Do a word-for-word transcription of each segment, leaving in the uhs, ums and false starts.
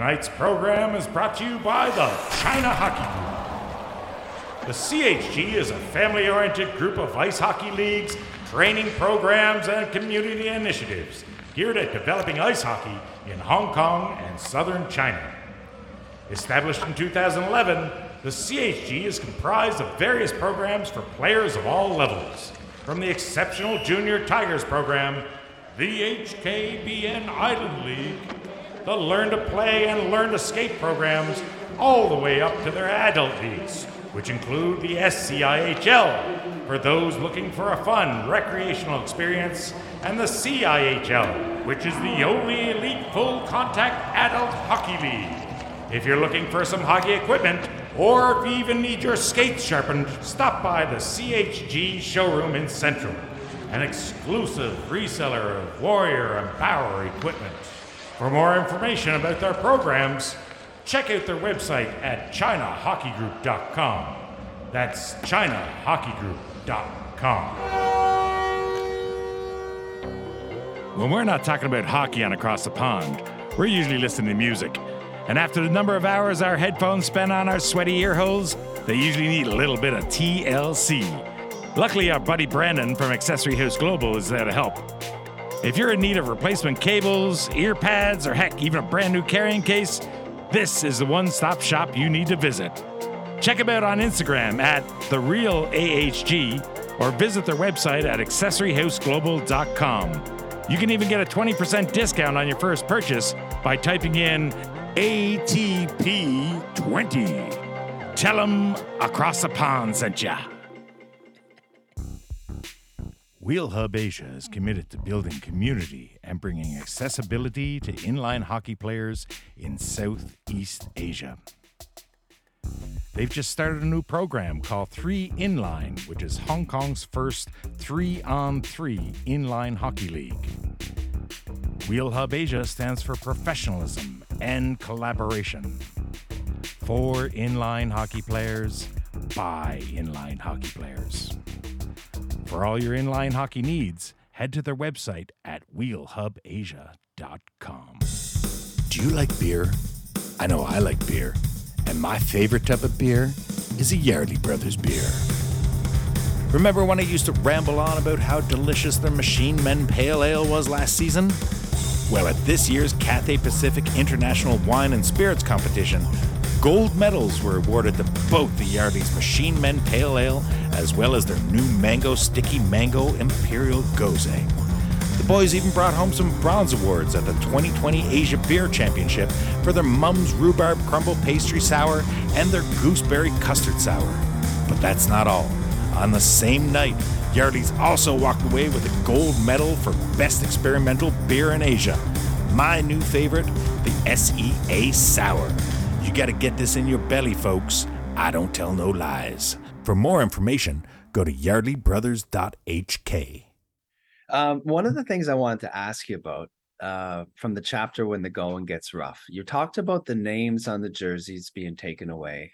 Tonight's program is brought to you by the China Hockey Group. The C H G is a family-oriented group of ice hockey leagues, training programs, and community initiatives geared at developing ice hockey in Hong Kong and southern China. Established in two thousand eleven, the C H G is comprised of various programs for players of all levels, from the exceptional Junior Tigers program, the H K B N Island League, the Learn to Play and Learn to Skate programs, all the way up to their adult leagues, which include the S C I H L for those looking for a fun recreational experience, and the C I H L, which is the only elite full-contact adult hockey league. If you're looking for some hockey equipment, or if you even need your skates sharpened, stop by the C H G showroom in Central, an exclusive reseller of Warrior and Bauer equipment. For more information about their programs, check out their website at china hockey group dot com. That's china hockey group dot com. When we're not talking about hockey on Across the Pond, we're usually listening to music. And after the number of hours our headphones spend on our sweaty ear holes, they usually need a little bit of T L C. Luckily, our buddy Brandon from Accessory House Global is there to help. If you're in need of replacement cables, ear pads, or heck, even a brand new carrying case, this is the one-stop shop you need to visit. Check them out on Instagram at the real A H G or visit their website at accessory house global dot com. You can even get a twenty percent discount on your first purchase by typing in A T P twenty. Tell them Across the Pond sent ya. Wheel Hub Asia is committed to building community and bringing accessibility to inline hockey players in Southeast Asia. They've just started a new program called three inline, which is Hong Kong's first three on three inline hockey league. Wheel Hub Asia stands for professionalism and collaboration. For inline hockey players, by inline hockey players. For all your inline hockey needs, head to their website at wheel hub asia dot com. Do you like beer? I know I like beer, and my favorite type of beer is a Yardley Brothers beer. Remember when I used to ramble on about how delicious their Machine Men Pale Ale was last season? Well, at this year's Cathay Pacific International Wine and Spirits Competition, gold medals were awarded to both the Yardley's Machine Men Pale Ale as well as their new Mango Sticky Mango Imperial Gose. The boys even brought home some bronze awards at the twenty twenty Asia Beer Championship for their Mum's Rhubarb Crumble Pastry Sour and their Gooseberry Custard Sour. But that's not all. On the same night, Yardley's also walked away with a gold medal for Best Experimental Beer in Asia. My new favorite, the S E A Sour. You gotta get this in your belly, folks. I don't tell no lies. For more information, go to yardley brothers dot h k. Um, one of the things I wanted to ask you about uh, from the chapter when the going gets rough, you talked about the names on the jerseys being taken away.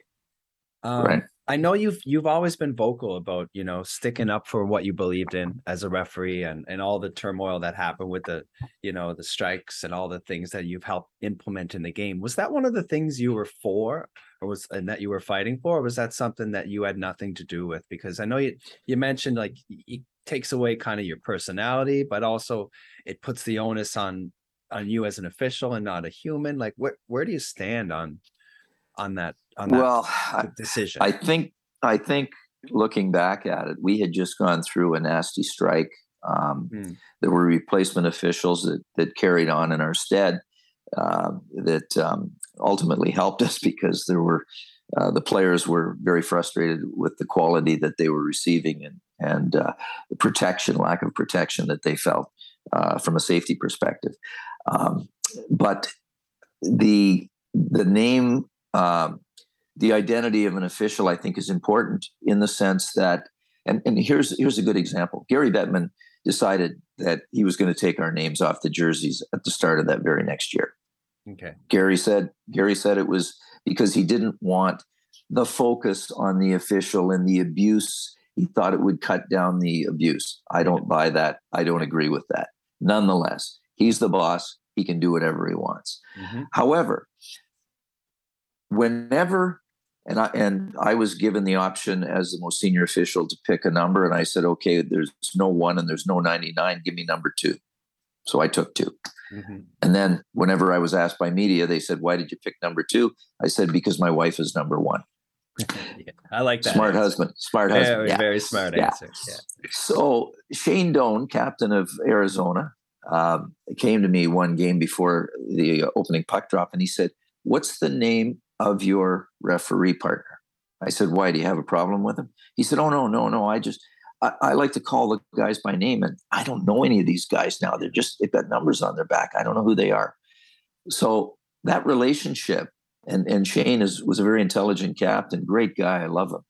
Um, right. I know you've you've always been vocal about, you know, sticking up for what you believed in as a referee and, and all the turmoil that happened with the, you know, the strikes and all the things that you've helped implement in the game. Was that one of the things you were for, or was and that you were fighting for, or was that something that you had nothing to do with? Because I know you you mentioned like it takes away kind of your personality, but also it puts the onus on on you as an official and not a human. Like what where do you stand on on that? On that well, decision. I think I think looking back at it, we had just gone through a nasty strike. Um, mm. There were replacement officials that that carried on in our stead uh, that um, ultimately helped us because there were uh, the players were very frustrated with the quality that they were receiving and and uh, the protection, lack of protection that they felt uh, from a safety perspective. Um, but the the name. Um, The identity of an official, I think, is important in the sense that, and, and here's here's a good example. Gary Bettman decided that he was going to take our names off the jerseys at the start of that very next year. Okay. Gary said Gary said it was because he didn't want the focus on the official and the abuse. He thought it would cut down the abuse. I don't buy that. I don't agree with that. Nonetheless, he's the boss. He can do whatever he wants. Mm-hmm. However, whenever, and I, and I was given the option as the most senior official to pick a number, and I said, okay, there's no one and there's no ninety-nine, give me number two. So I took two. Mm-hmm. And then whenever I was asked by media, they said, why did you pick number two? I said, because my wife is number one. Yeah, I like that. Smart answer. husband, smart very, husband. Yeah. Very smart yeah. answer. Yeah. So Shane Doan, captain of Arizona, um, came to me one game before the opening puck drop, and he said, what's the name of your referee partner? I said, why, do you have a problem with him? He said, oh, no, no, no. I just, I, I like to call the guys by name, and I don't know any of these guys now. They're just, they've got numbers on their back. I don't know who they are. So that relationship, and, and Shane is, was a very intelligent captain, great guy. I love him.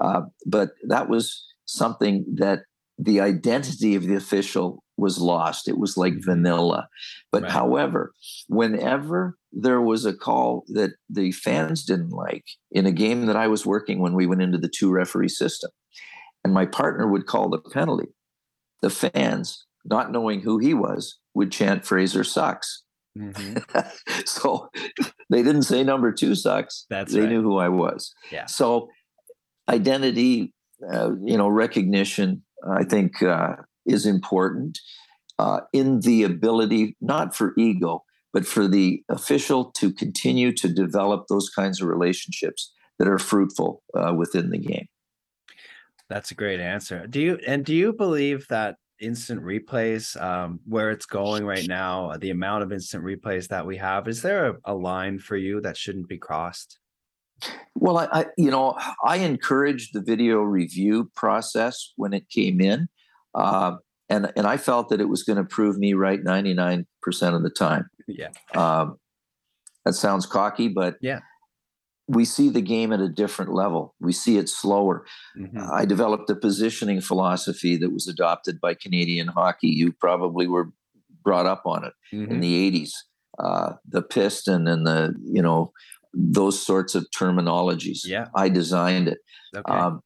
Uh, but that was something that the identity of the official was lost. It was like vanilla. But right. However, whenever there was a call that the fans didn't like in a game that I was working when we went into the two referee system, and my partner would call the penalty, the fans, not knowing who he was, would chant Fraser sucks. Mm-hmm. So they didn't say number two sucks. That's they right. knew who I was. Yeah. So identity, uh, you know, recognition, I think uh, is important uh, in the ability, not for ego, but for the official to continue to develop those kinds of relationships that are fruitful uh, within the game. That's a great answer. Do you, and do you believe that instant replays, um, where it's going right now, the amount of instant replays that we have, is there a, a line for you that shouldn't be crossed? Well, I, I, you know, I encouraged the video review process when it came in. Uh, and, and I felt that it was going to prove me right ninety-nine percent of the time. Yeah. Um, that sounds cocky, but yeah. We see the game at a different level. We see it slower. Mm-hmm. I developed a positioning philosophy that was adopted by Canadian hockey. You probably were brought up on it mm-hmm. in the eighties. Uh, the piston and the, you know, those sorts of terminologies. Yeah. I designed it okay. um,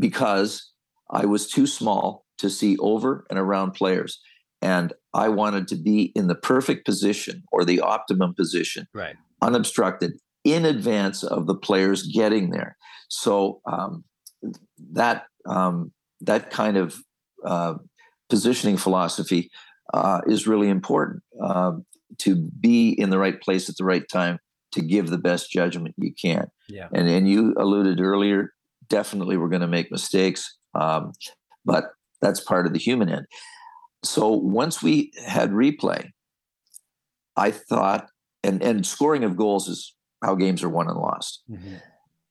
because I was too small to see over and around players. And I wanted to be in the perfect position or the optimum position, right. unobstructed, in advance of the players getting there. So um, that um, that kind of uh, positioning philosophy uh, is really important uh, to be in the right place at the right time to give the best judgment you can. Yeah. And and you alluded earlier, definitely we're going to make mistakes, um, but that's part of the human end. So once we had replay, I thought, and, and scoring of goals is how games are won and lost. Mm-hmm.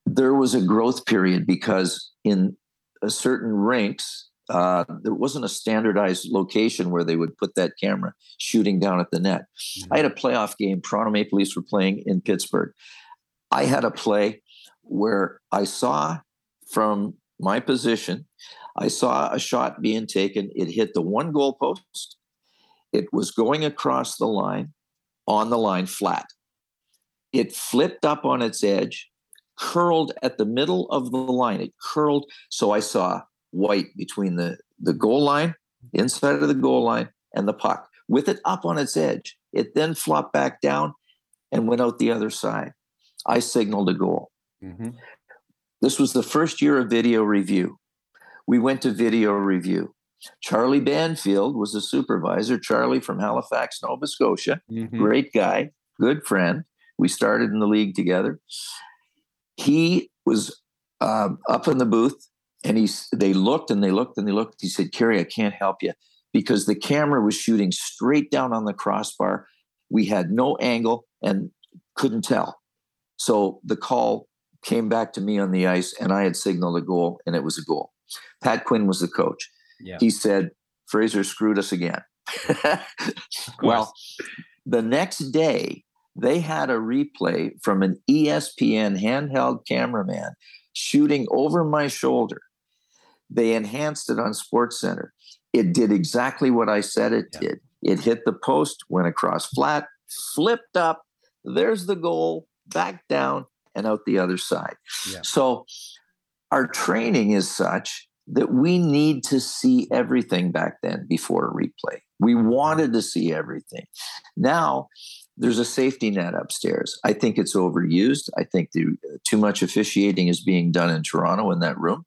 There was a growth period because in a certain rinks, uh, there wasn't a standardized location where they would put that camera shooting down at the net. Mm-hmm. I had a playoff game. Toronto Maple Leafs were playing in Pittsburgh. I had a play where I saw from my position, I saw a shot being taken. It hit the one goal post. It was going across the line, on the line flat. It flipped up on its edge, curled at the middle of the line. It curled. So I saw white between the, the goal line, inside of the goal line, and the puck. With it up on its edge, it then flopped back down and went out the other side. I signaled a goal. Mm-hmm. This was the first year of video review. We went to video review. Charlie Banfield was the supervisor. Charlie from Halifax, Nova Scotia. Mm-hmm. Great guy, good friend. We started in the league together. He was uh, up in the booth, and he, they looked and they looked and they looked. He said, Kerry, I can't help you, because the camera was shooting straight down on the crossbar. We had no angle and couldn't tell. So the call came back to me on the ice, and I had signaled a goal, and it was a goal. Pat Quinn was the coach. Yeah. He said, Fraser screwed us again. Well, the next day, they had a replay from an E S P N handheld cameraman shooting over my shoulder. They enhanced it on SportsCenter. It did exactly what I said it yeah. did. It hit the post, went across flat, flipped up. There's the goal, back down, and out the other side. Yeah. So our training is such that we need to see everything back then before a replay. We wanted to see everything. Now there's a safety net upstairs. I think it's overused. I think the, too much officiating is being done in Toronto in that room.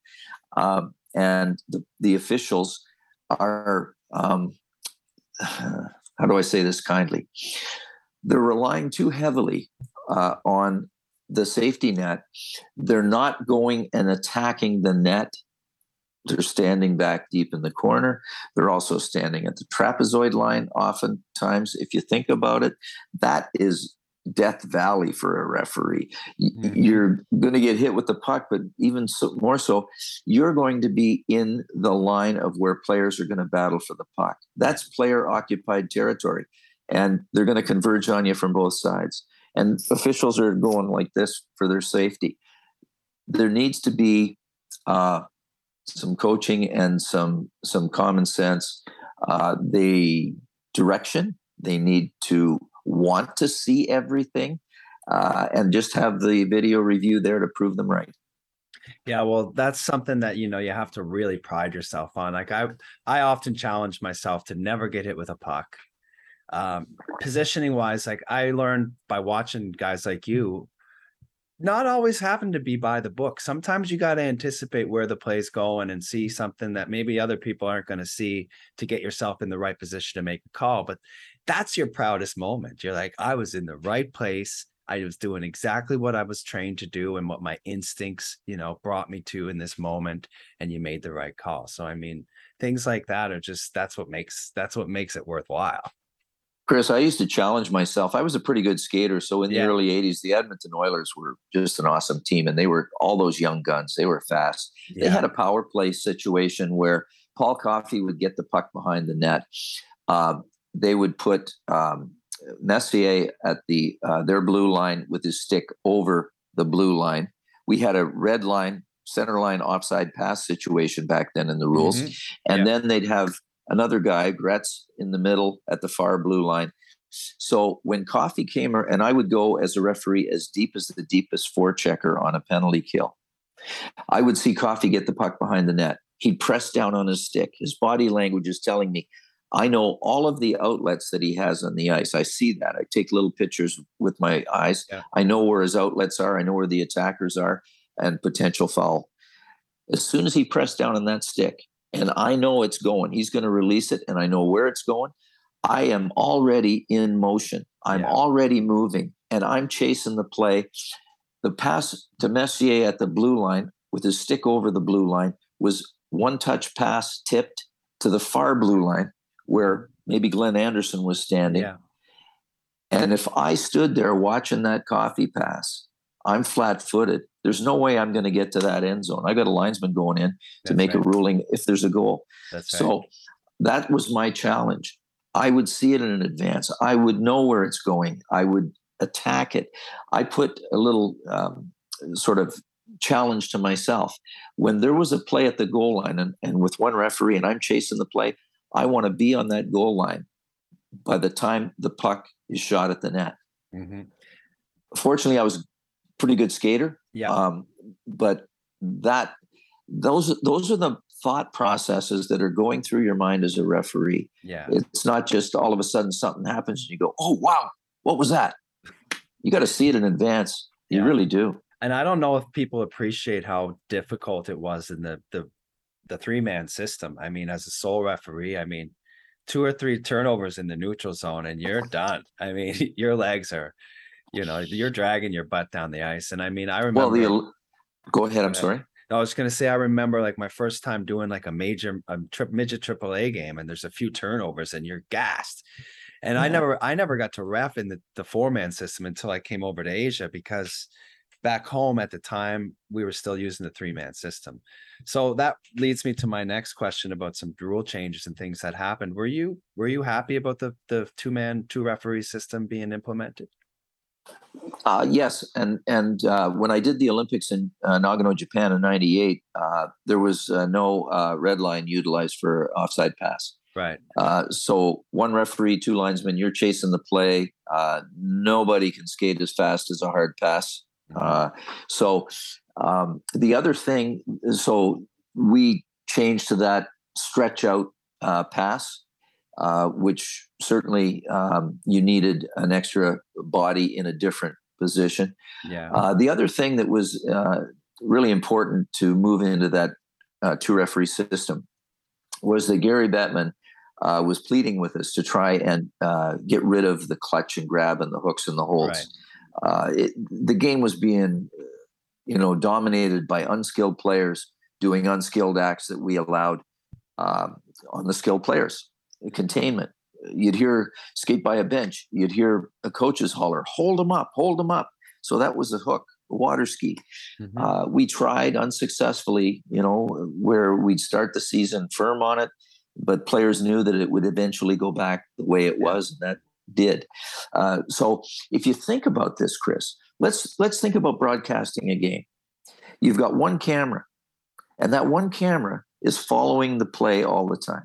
Um, and the, the officials are, um, how do I say this kindly? They're relying too heavily uh, on the safety net. They're not going and attacking the net. They're standing back deep in the corner. They're also standing at the trapezoid line oftentimes. If you think about it, that is Death Valley for a referee. You're going to get hit with the puck, but even so, more so, you're going to be in the line of where players are going to battle for the puck. That's player-occupied territory, and they're going to converge on you from both sides. And officials are going like this for their safety. There needs to be uh, some coaching and some some common sense. Uh, the direction, they need to want to see everything, uh, and just have the video review there to prove them right. Yeah, well, that's something that, you know, you have to really pride yourself on. Like I, I often challenge myself to never get hit with a puck. Um, positioning wise, like I learned by watching guys like you, not always happen to be by the book. Sometimes you got to anticipate where the play's going and see something that maybe other people aren't going to see to get yourself in the right position to make a call. But that's your proudest moment. You're like, I was in the right place. I was doing exactly what I was trained to do and what my instincts, you know, brought me to in this moment. And you made the right call. So, I mean, things like that are just, that's what makes, that's what makes it worthwhile. Chris, I used to challenge myself. I was a pretty good skater. So in the yeah. early eighties, the Edmonton Oilers were just an awesome team. And they were all those young guns. They were fast. Yeah. They had a power play situation where Paul Coffey would get the puck behind the net. Uh, they would put um, Messier at the uh, their blue line with his stick over the blue line. We had a red line, center line offside pass situation back then in the rules. Mm-hmm. And yeah. then they'd have another guy, Gretz, in the middle at the far blue line. So when Coffey came, and I would go as a referee as deep as the deepest forechecker on a penalty kill, I would see Coffey get the puck behind the net. He'd press down on his stick. His body language is telling me, I know all of the outlets that he has on the ice. I see that. I take little pictures with my eyes. Yeah. I know where his outlets are. I know where the attackers are and potential foul. As soon as he pressed down on that stick, and I know it's going, he's going to release it, and I know where it's going, I am already in motion. I'm yeah. already moving, and I'm chasing the play. The pass to Messier at the blue line with his stick over the blue line was one-touch pass tipped to the far blue line where maybe Glenn Anderson was standing. Yeah. And if I stood there watching that Coffey pass, I'm flat-footed. There's no way I'm going to get to that end zone. I got a linesman going in that's to make right. a ruling if there's a goal. That's so right. that was my challenge. I would see it in advance. I would know where it's going. I would attack it. I put a little um, sort of challenge to myself. When there was a play at the goal line and, and with one referee and I'm chasing the play, I want to be on that goal line by the time the puck is shot at the net. Mm-hmm. Fortunately, I was pretty good skater. Yeah. Um, but that, those, those are the thought processes that are going through your mind as a referee. Yeah. It's not just all of a sudden something happens and you go, oh, wow, what was that? You got to see it in advance. You yeah. really do. And I don't know if people appreciate how difficult it was in the, the, the three man system. I mean, as a sole referee, I mean, two or three turnovers in the neutral zone and you're done. I mean, your legs are, you know, you're dragging your butt down the ice. And I mean, I remember. Well, the, go ahead. I'm sorry. I was going to say, I remember like my first time doing like a major a trip midget triple A game, and there's a few turnovers, and you're gassed. And yeah. I never, I never got to ref in the, the four man system until I came over to Asia, because back home at the time we were still using the three man system. So that leads me to my next question about some rule changes and things that happened. Were you were you happy about the the two man two referee system being implemented? Uh, yes. And and uh, when I did the Olympics in uh, Nagano, Japan in ninety-eight, uh, there was uh, no uh, red line utilized for offside pass. Right. Uh, so one referee, two linesmen, you're chasing the play. Uh, nobody can skate as fast as a hard pass. Mm-hmm. Uh, so um, the other thing, so we changed to that stretch out uh, pass. uh, which certainly um, you needed an extra body in a different position. Yeah. Uh, the other thing that was uh, really important to move into that uh, two-referee system was that Gary Bettman uh, was pleading with us to try and uh, get rid of the clutch and grab and the hooks and the holds. Right. Uh, it, the game was being, you know, dominated by unskilled players doing unskilled acts that we allowed uh, on the skilled players. Containment. You'd hear skate by a bench. You'd hear a coach's holler, hold them up, hold them up. So that was the hook, the water ski. Mm-hmm. Uh, we tried unsuccessfully, you know, where we'd start the season firm on it, but players knew that it would eventually go back the way it was, and that did. Uh, so if you think about this, Chris, let's let's think about broadcasting a game. You've got one camera, and that one camera is following the play all the time.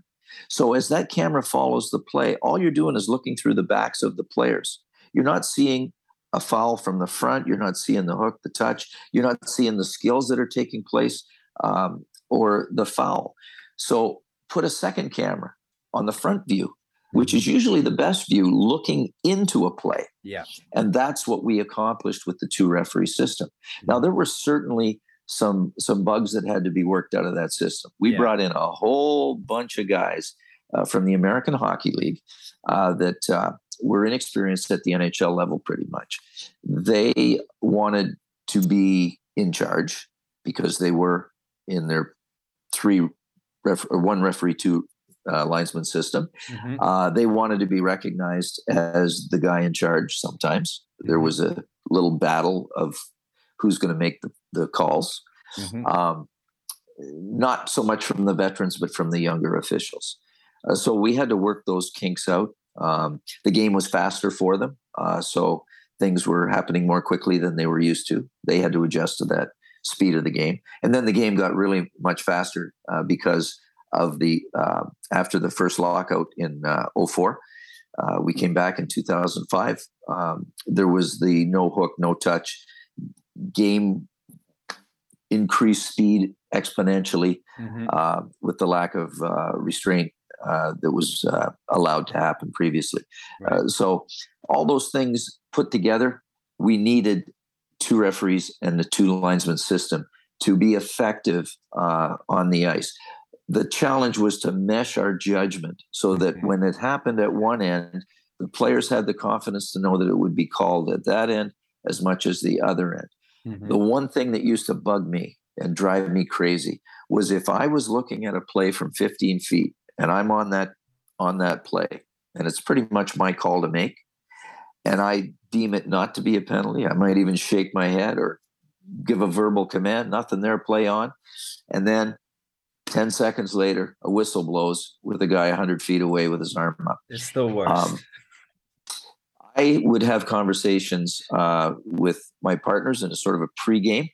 So as that camera follows the play, all you're doing is looking through the backs of the players. You're not seeing a foul from the front. You're not seeing the hook, the touch. You're not seeing the skills that are taking place um, or the foul. So put a second camera on the front view, which is usually the best view, looking into a play. Yeah. And that's what we accomplished with the two-referee system. Now, there were certainly some some bugs that had to be worked out of that system. We yeah. brought in a whole bunch of guys uh, from the American Hockey League uh, that uh, were inexperienced at the N H L level pretty much. They wanted to be in charge because they were in their three ref- or one referee, two uh, linesman system. Mm-hmm. Uh, they wanted to be recognized as the guy in charge sometimes. Mm-hmm. There was a little battle of who's going to make the, the calls, mm-hmm. um, not so much from the veterans, but from the younger officials. Uh, so we had to work those kinks out. Um, the game was faster for them. Uh, so things were happening more quickly than they were used to. They had to adjust to that speed of the game. And then the game got really much faster uh, because of the, uh, after the first lockout in uh, oh four, uh, we came back in two thousand five. Um, there was the no hook, no touch game, increased speed exponentially mm-hmm. uh, with the lack of uh, restraint uh, that was uh, allowed to happen previously. Right. Uh, so all those things put together, we needed two referees and the two linesman system to be effective uh, on the ice. The challenge was to mesh our judgment so that mm-hmm. when it happened at one end, the players had the confidence to know that it would be called at that end as much as the other end. Mm-hmm. The one thing that used to bug me and drive me crazy was if I was looking at a play from fifteen feet and I'm on that on that play, and it's pretty much my call to make, and I deem it not to be a penalty. I might even shake my head or give a verbal command, nothing there, play on. And then ten seconds later, a whistle blows with a guy one hundred feet away with his arm up. It's the worst. Um, I would have conversations uh, with my partners in a sort of a pregame,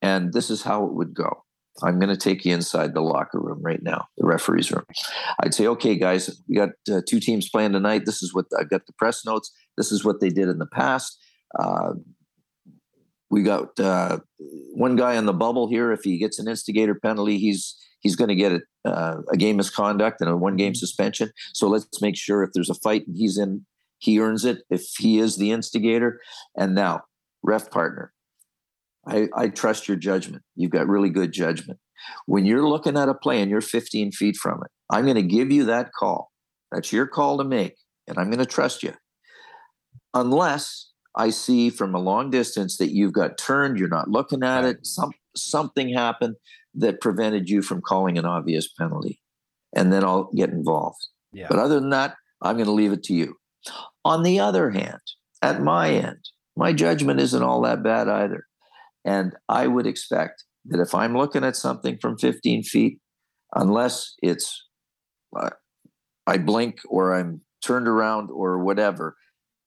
and this is how it would go. I'm going to take you inside the locker room right now, the referee's room. I'd say, okay, guys, we got uh, two teams playing tonight. This is what I've got the press notes. This is what they did in the past. Uh, we got uh, one guy on the bubble here. If he gets an instigator penalty, he's he's going to get a, uh, a game misconduct and a one-game suspension. So let's make sure if there's a fight and he's in, he earns it if he is the instigator. And now, ref partner, I, I trust your judgment. You've got really good judgment. When you're looking at a play and you're fifteen feet from it, I'm going to give you that call. That's your call to make, and I'm going to trust you. Unless I see from a long distance that you've got turned, you're not looking at it, some, something happened that prevented you from calling an obvious penalty, and then I'll get involved. Yeah. But other than that, I'm going to leave it to you. On the other hand, at my end, my judgment isn't all that bad either. And I would expect that if I'm looking at something from fifteen feet, unless it's uh, I blink or I'm turned around or whatever,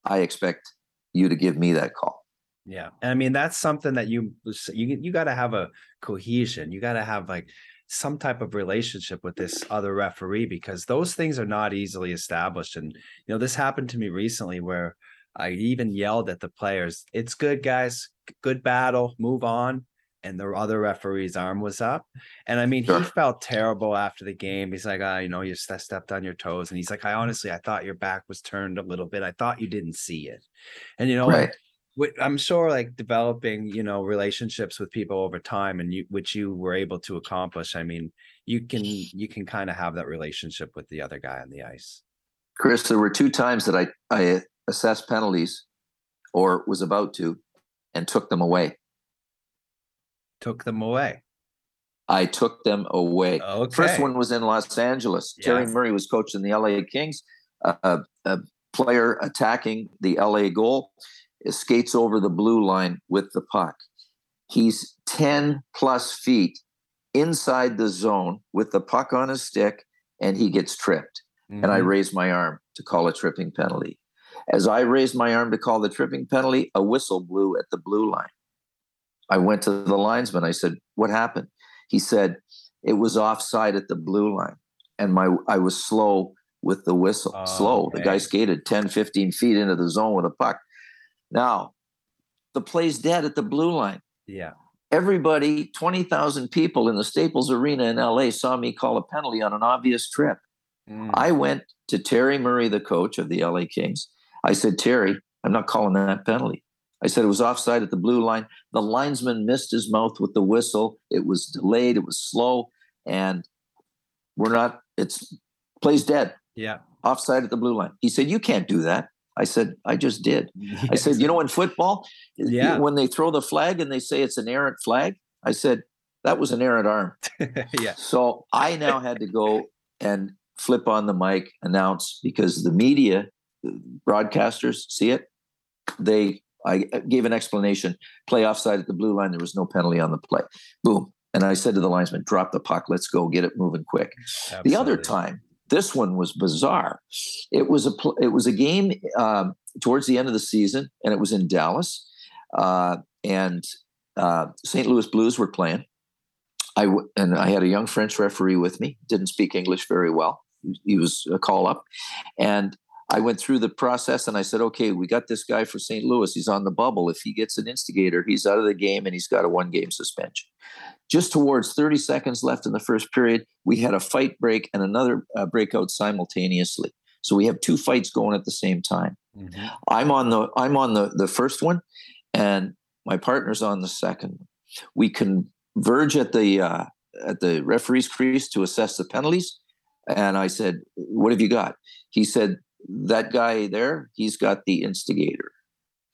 I expect you to give me that call. Yeah. And I mean, that's something that you, you, you got to have a cohesion. You got to have like some type of relationship with this other referee, because those things are not easily established. And, you know, this happened to me recently where I even yelled at the players, it's good, guys, good battle, move on. and the other referee's arm was up. And I mean, sure. he felt terrible after the game. He's like, ah, oh, you know, you stepped on your toes. And he's like, I honestly, I thought your back was turned a little bit. I thought you didn't see it. And, you know, right. like, I'm sure like developing, you know, relationships with people over time, and you, which you were able to accomplish. I mean, you can, you can kind of have that relationship with the other guy on the ice. Chris, there were two times that I, I assessed penalties or was about to and took them away. Took them away. I took them away. Okay. First one was in Los Angeles. Yeah. Terry Murray was coaching the L A Kings. Uh, a, a player attacking the L A goal skates over the blue line with the puck. He's ten plus feet inside the zone with the puck on his stick, and he gets tripped. Mm-hmm. And I raise my arm to call a tripping penalty. As I raised my arm to call the tripping penalty, a whistle blew at the blue line. I went to the linesman. I said, what happened? He said, it was offside at the blue line. And my I was slow with the whistle. Oh, slow. Okay. The guy skated ten, fifteen feet into the zone with a puck. Now, the play's dead at the blue line. Yeah. Everybody, twenty thousand people in the Staples Arena in L A saw me call a penalty on an obvious trip. Mm. I went to Terry Murray, the coach of the L A Kings. I said, Terry, I'm not calling that penalty. I said it was offside at the blue line. The linesman missed his mouth with the whistle. It was delayed. It was slow. And we're not, it's plays dead. Yeah. Offside at the blue line. He said, you can't do that. I said, I just did. Yes. I said, you know, in football, yeah. when they throw the flag and they say it's an errant flag, I said, that was an errant arm. yeah. So I now had to go and flip on the mic, announce, because the media, broadcasters see it. They, I gave an explanation. Play offside at the blue line. There was no penalty on the play. Boom. And I said to the linesman, drop the puck. Let's go get it moving quick. Absolutely. The other time, this one was bizarre. It was a it was a game um, towards the end of the season, and it was in Dallas. Uh, and uh, Saint Louis Blues were playing. I w- and I had a young French referee with me. Didn't speak English very well. He was a call up, and I went through the process and I said, okay, we got this guy for Saint Louis. He's on the bubble. If he gets an instigator, he's out of the game and he's got a one-game suspension. Just towards thirty seconds left in the first period, we had a fight break and another uh, breakout simultaneously. So we have two fights going at the same time. Mm-hmm. I'm on the I'm on the, the first one and my partner's on the second one. We converge at the, uh, at the referee's crease to assess the penalties. And I said, what have you got? He said, that guy there, he's got the instigator.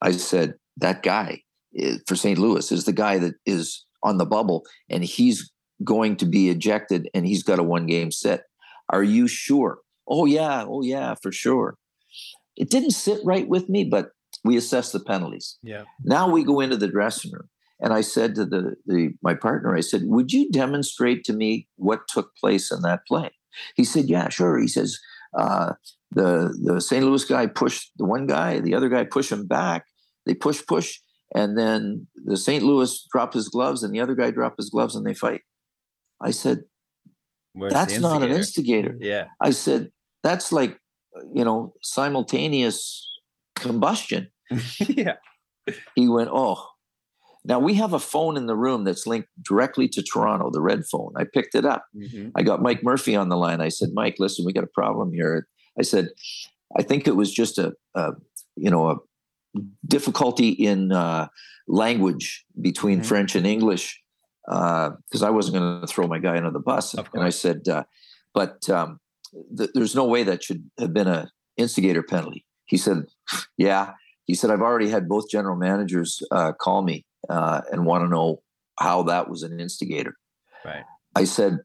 I said, that guy is, for Saint Louis is the guy that is on the bubble and he's going to be ejected and he's got a one game sit. Are you sure? Oh, yeah. Oh, yeah, for sure. It didn't sit right with me, but we assessed the penalties. Yeah. Now we go into the dressing room. And I said to the, the my partner, I said, would you demonstrate to me what took place in that play? He said, yeah, sure. He says, uh, The the Saint Louis guy pushed the one guy, the other guy pushed him back. They push, push, and then the Saint Louis dropped his gloves and the other guy dropped his gloves and they fight. I said, where's that's not an instigator. Yeah. I said, that's like, you know, simultaneous combustion. yeah. He went, oh. Now we have a phone in the room that's linked directly to Toronto, the red phone. I picked it up. Mm-hmm. I got Mike Murphy on the line. I said, Mike, listen, we got a problem here. I said, I think it was just a, a you know, a difficulty in uh, language between mm-hmm. French and English, because uh, I wasn't going to throw my guy under the bus. And I said, uh, but um, th- there's no way that should have been an instigator penalty. He said, yeah. He said, I've already had both general managers uh, call me uh, and want to know how that was an instigator. Right. I said,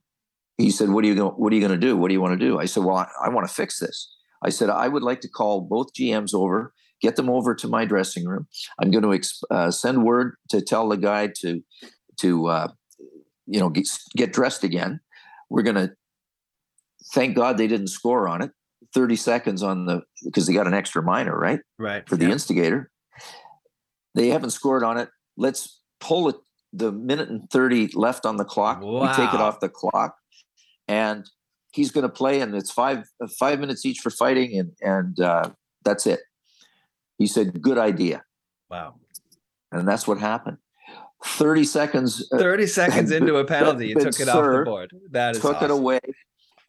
He said, what are you going, what are you going to do? What do you want to do? I said, well, I, I want to fix this. I said, I would like to call both G Ms over, get them over to my dressing room. I'm going to exp- uh, send word to tell the guy to, to uh, you know, get, get dressed again. We're going to, thank God they didn't score on it. thirty seconds on the, because they got an extra minor, right? Right. For the yeah. instigator. They haven't scored on it. Let's pull it. The minute and thirty left on the clock. Wow. We take it off the clock. And he's going to play, and it's five five minutes each for fighting, and and uh, that's it. He said, good idea. Wow. And that's what happened. thirty seconds. thirty seconds into a penalty, you took it off the board. That is awesome. Took it away,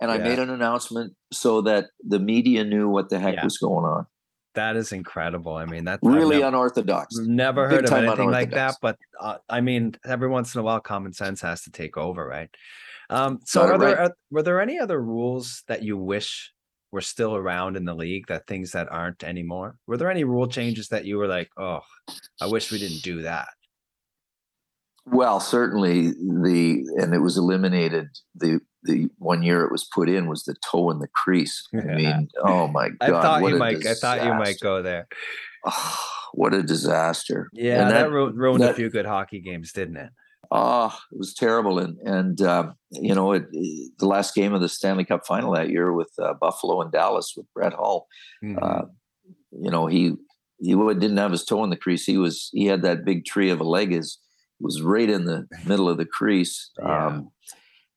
and I made an announcement so that the media knew what the heck was going on. That is incredible. I mean, that's really unorthodox. Never heard of anything like that, but uh, I mean, every once in a while, common sense has to take over, right? Um, so are there, are, were there any other rules that you wish were still around in the league, that things that aren't anymore? Were there any rule changes that you were like, oh, I wish we didn't do that? Well, certainly the, and it was eliminated the, the one year it was put in was the toe in the crease. I mean, yeah. oh my God. I thought what you might, disaster. I thought you might go there. Oh, what a disaster. Yeah. And that, that ruined that, a few good hockey games, didn't it? Oh, it was terrible. And, and, um, you know, it, it, the last game of the Stanley Cup final that year with uh, Buffalo and Dallas with Brett Hull, mm-hmm. uh, you know, he, he didn't have his toe in the crease. He was, he had that big tree of a leg is was right in the middle of the crease. Yeah. Um,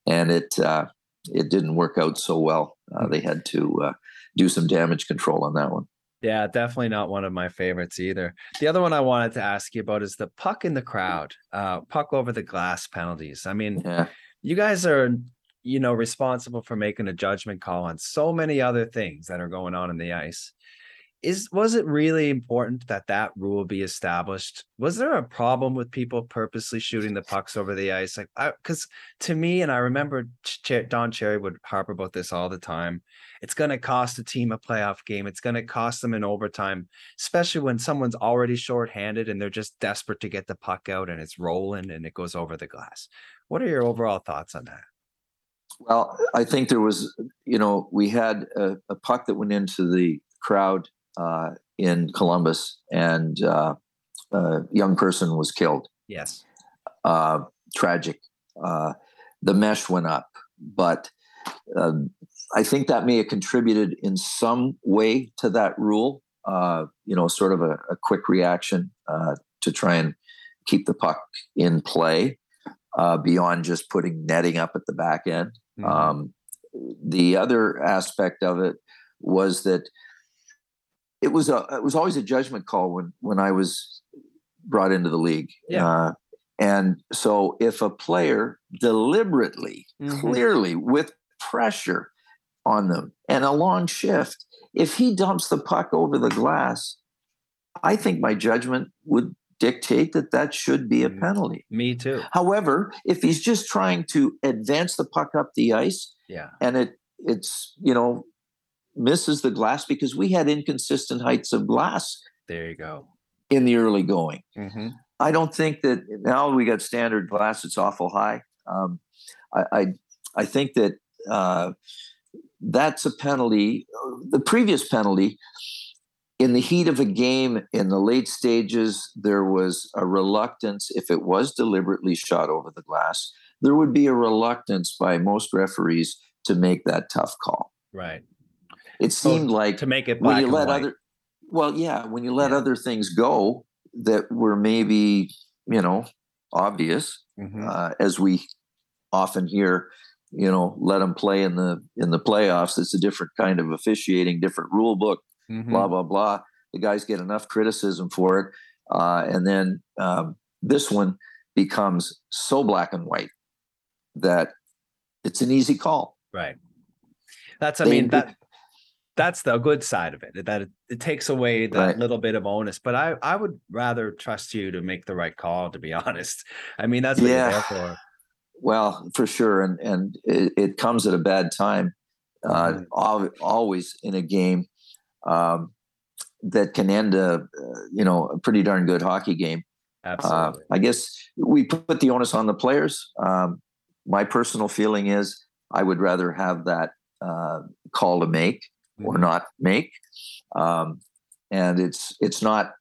And it uh, it didn't work out so well. Uh, they had to uh, do some damage control on that one. Yeah, definitely not one of my favorites either. The other one I wanted to ask you about is the puck in the crowd, uh, puck over the glass penalties. I mean, yeah. you guys are, you know, responsible for making a judgment call on so many other things that are going on in the ice. Is was it really important that that rule be established? Was there a problem with people purposely shooting the pucks over the ice? Like, because to me, and I remember Ch- Don Cherry would harp about this all the time. It's going to cost a team a playoff game. It's going to cost them in overtime, especially when someone's already shorthanded and they're just desperate to get the puck out and it's rolling and it goes over the glass. What are your overall thoughts on that? Well, I think there was, you know, we had a, a puck that went into the crowd Uh, in Columbus, and uh, a young person was killed. Yes. Uh, tragic. Uh, the mesh went up, but uh, I think that may have contributed in some way to that rule, uh, you know, sort of a, a quick reaction uh, to try and keep the puck in play uh, beyond just putting netting up at the back end. Mm-hmm. Um, the other aspect of it was that It was a. It was always a judgment call when, when I was brought into the league, yeah. uh, and so if a player deliberately, mm-hmm. clearly, with pressure on them and a long shift, if he dumps the puck over the glass, I think my judgment would dictate that that should be a penalty. Me too. However, if he's just trying to advance the puck up the ice, yeah. and it it's you know. misses the glass, because we had inconsistent heights of glass. There you go. In the early going. Mm-hmm. I don't think that now we got standard glass. It's awful high. Um, I, I, I think that uh, that's a penalty. The previous penalty in the heat of a game in the late stages, there was a reluctance. If it was deliberately shot over the glass, there would be a reluctance by most referees to make that tough call. Right. It seemed so, like to make it black when you let other, well, yeah, when you let yeah. other things go that were maybe, you know, obvious, mm-hmm. uh, as we often hear, you know, let them play in the in the playoffs. It's a different kind of officiating, different rule book, mm-hmm. blah blah blah. The guys get enough criticism for it, uh, and then um, this one becomes so black and white that it's an easy call. Right. That's I they, mean that. That's the good side of it, that it, it takes away that right. little bit of onus. But I, I would rather trust you to make the right call, to be honest. I mean, that's what yeah. you're there for. Well, for sure. And and it, it comes at a bad time, uh, mm-hmm. al- always in a game um, that can end a, you know, a pretty darn good hockey game. Absolutely. Uh, I guess we put the onus on the players. Um, my personal feeling is I would rather have that uh, call to make. Or not make, um, and it's it's not.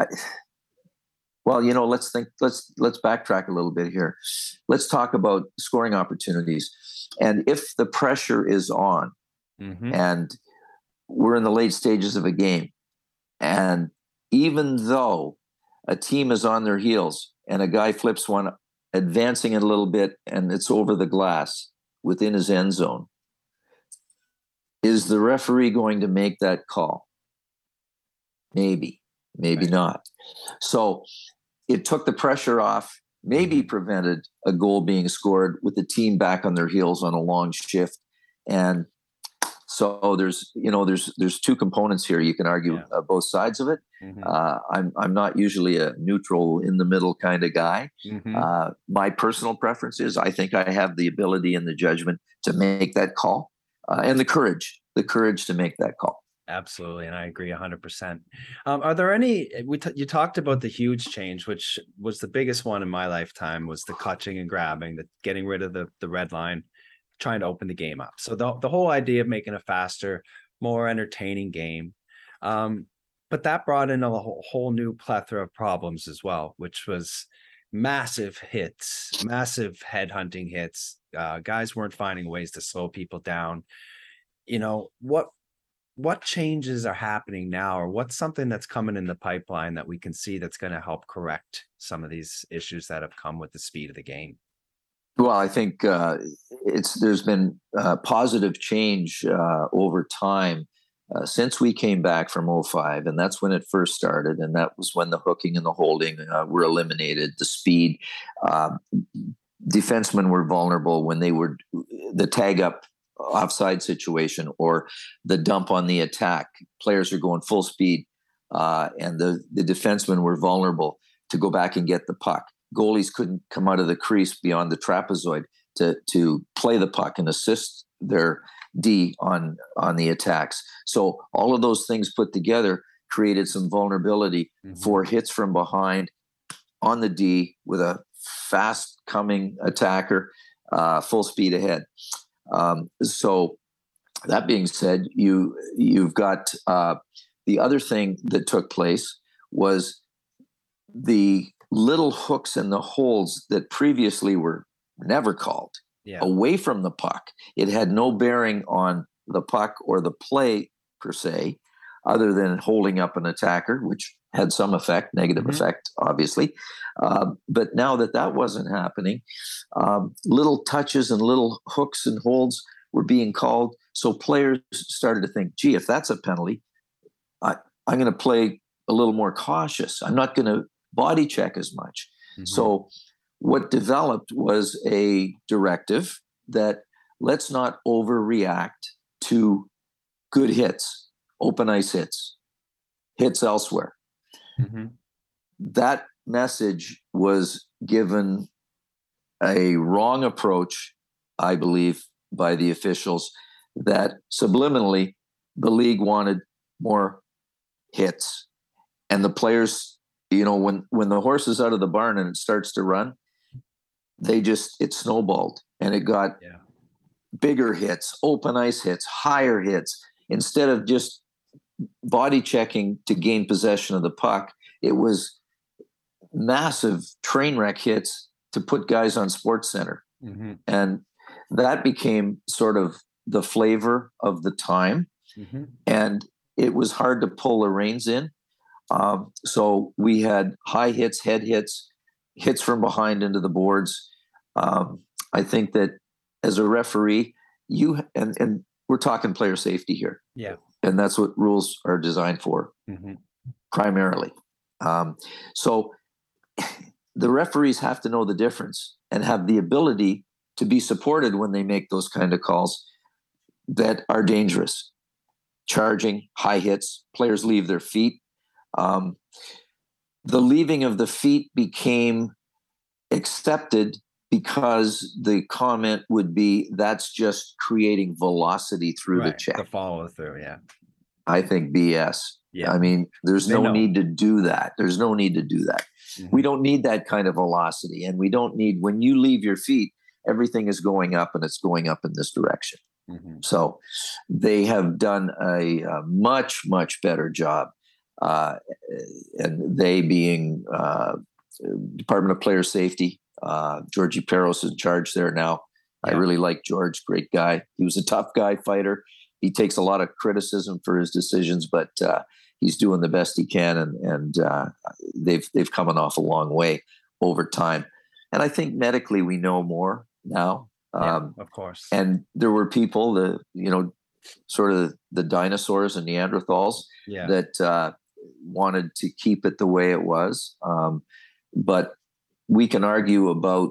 I, well, you know, let's think. Let's let's backtrack a little bit here. Let's talk about scoring opportunities, and if the pressure is on, mm-hmm. and we're in the late stages of a game, and even though a team is on their heels and a guy flips one, advancing it a little bit, and it's over the glass within his end zone. Is the referee going to make that call? Maybe, maybe right. not. So it took the pressure off, maybe prevented a goal being scored with the team back on their heels on a long shift. And so there's, you know, there's, there's two components here. You can argue yeah. uh, both sides of it. Mm-hmm. Uh, I'm, I'm not usually a neutral in the middle kind of guy. Mm-hmm. Uh, my personal preference is I think I have the ability and the judgment to make that call uh, and the courage, the courage to make that call. Absolutely. And I agree one hundred percent. Um, are there any, we t- you talked about the huge change, which was the biggest one in my lifetime, was the clutching and grabbing, the getting rid of the, the red line, trying to open the game up. So the, the whole idea of making a faster, more entertaining game. Um, but that brought in a whole, whole new plethora of problems as well, which was massive hits, massive headhunting hits. Uh, guys weren't finding ways to slow people down. You know, what, What changes are happening now, or what's something that's coming in the pipeline that we can see that's going to help correct some of these issues that have come with the speed of the game? Well, I think uh, it's there's been uh, positive change uh, over time uh, since we came back from oh five, and that's when it first started, and that was when the hooking and the holding uh, were eliminated, the speed. Uh, defensemen were vulnerable when they were the tag up offside situation or the dump on the attack. Players are going full speed uh, and the, the defensemen were vulnerable to go back and get the puck. Goalies couldn't come out of the crease beyond the trapezoid to to play the puck and assist their D on, on the attacks. So all of those things put together created some vulnerability mm-hmm. for hits from behind on the D with a fast coming attacker, uh, full speed ahead. Um, so that being said, you, you've got, uh, the other thing that took place was the little hooks and the holds that previously were never called yeah. away from the puck. It had no bearing on the puck or the play per se, other than holding up an attacker, which had some effect, negative mm-hmm. effect, obviously. Uh, but now that that wasn't happening, um, little touches and little hooks and holds were being called. So players started to think, gee, if that's a penalty, I, I'm going to play a little more cautious. I'm not going to body check as much. Mm-hmm. So what developed was a directive that let's not overreact to good hits, open ice hits, hits elsewhere. Mm-hmm. That message was given a wrong approach, I believe, by the officials, that subliminally the league wanted more hits. And the players, you know, when, when the horse is out of the barn and it starts to run, they just, it snowballed and it got yeah. bigger hits, open ice hits, higher hits, instead of just body checking to gain possession of the puck. It was massive train wreck hits to put guys on SportsCenter. Mm-hmm. And that became sort of the flavor of the time. Mm-hmm. And it was hard to pull the reins in. Um, so we had high hits, head hits, hits from behind into the boards. Um, I think that as a referee, you, and, and we're talking player safety here. Yeah. And that's what rules are designed for, mm-hmm. primarily. Um, so the referees have to know the difference and have the ability to be supported when they make those kind of calls that are dangerous. Charging, high hits, players leave their feet. Um, the leaving of the feet became accepted because the comment would be, that's just creating velocity through right, the check. The follow through, yeah. I think B S. Yeah. I mean, there's they no know. need to do that. There's no need to do that. Mm-hmm. We don't need that kind of velocity. And we don't need, when you leave your feet, everything is going up and it's going up in this direction. Mm-hmm. So they have done a, a much, much better job. Uh, and they being uh, Department of Player Safety. Uh, Georgie Peros is in charge there now. Yeah. I really like George, great guy. He was a tough guy fighter. He takes a lot of criticism for his decisions, but uh, he's doing the best he can, and, and uh, they've they've come an awful long way over time. And I think medically we know more now. Um, yeah, of course. And there were people, the you know, sort of the dinosaurs and Neanderthals yeah. that uh, wanted to keep it the way it was. Um, But we can argue about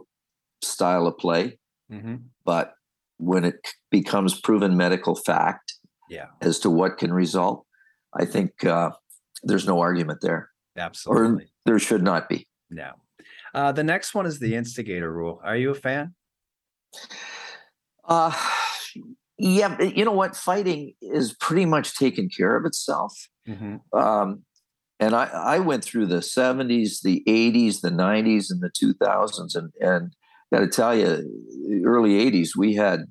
style of play, mm-hmm. but when it becomes proven medical fact yeah. as to what can result, I think uh, there's no argument there. Absolutely. Or there should not be. No. Uh, the next one is the instigator rule. Are you a fan? Uh, yeah. You know what? Fighting is pretty much taken care of itself. Mm-hmm. Um, and I, I went through the seventies, the eighties, the nineties, and the two thousands. And, and got to tell you, early eighties, we had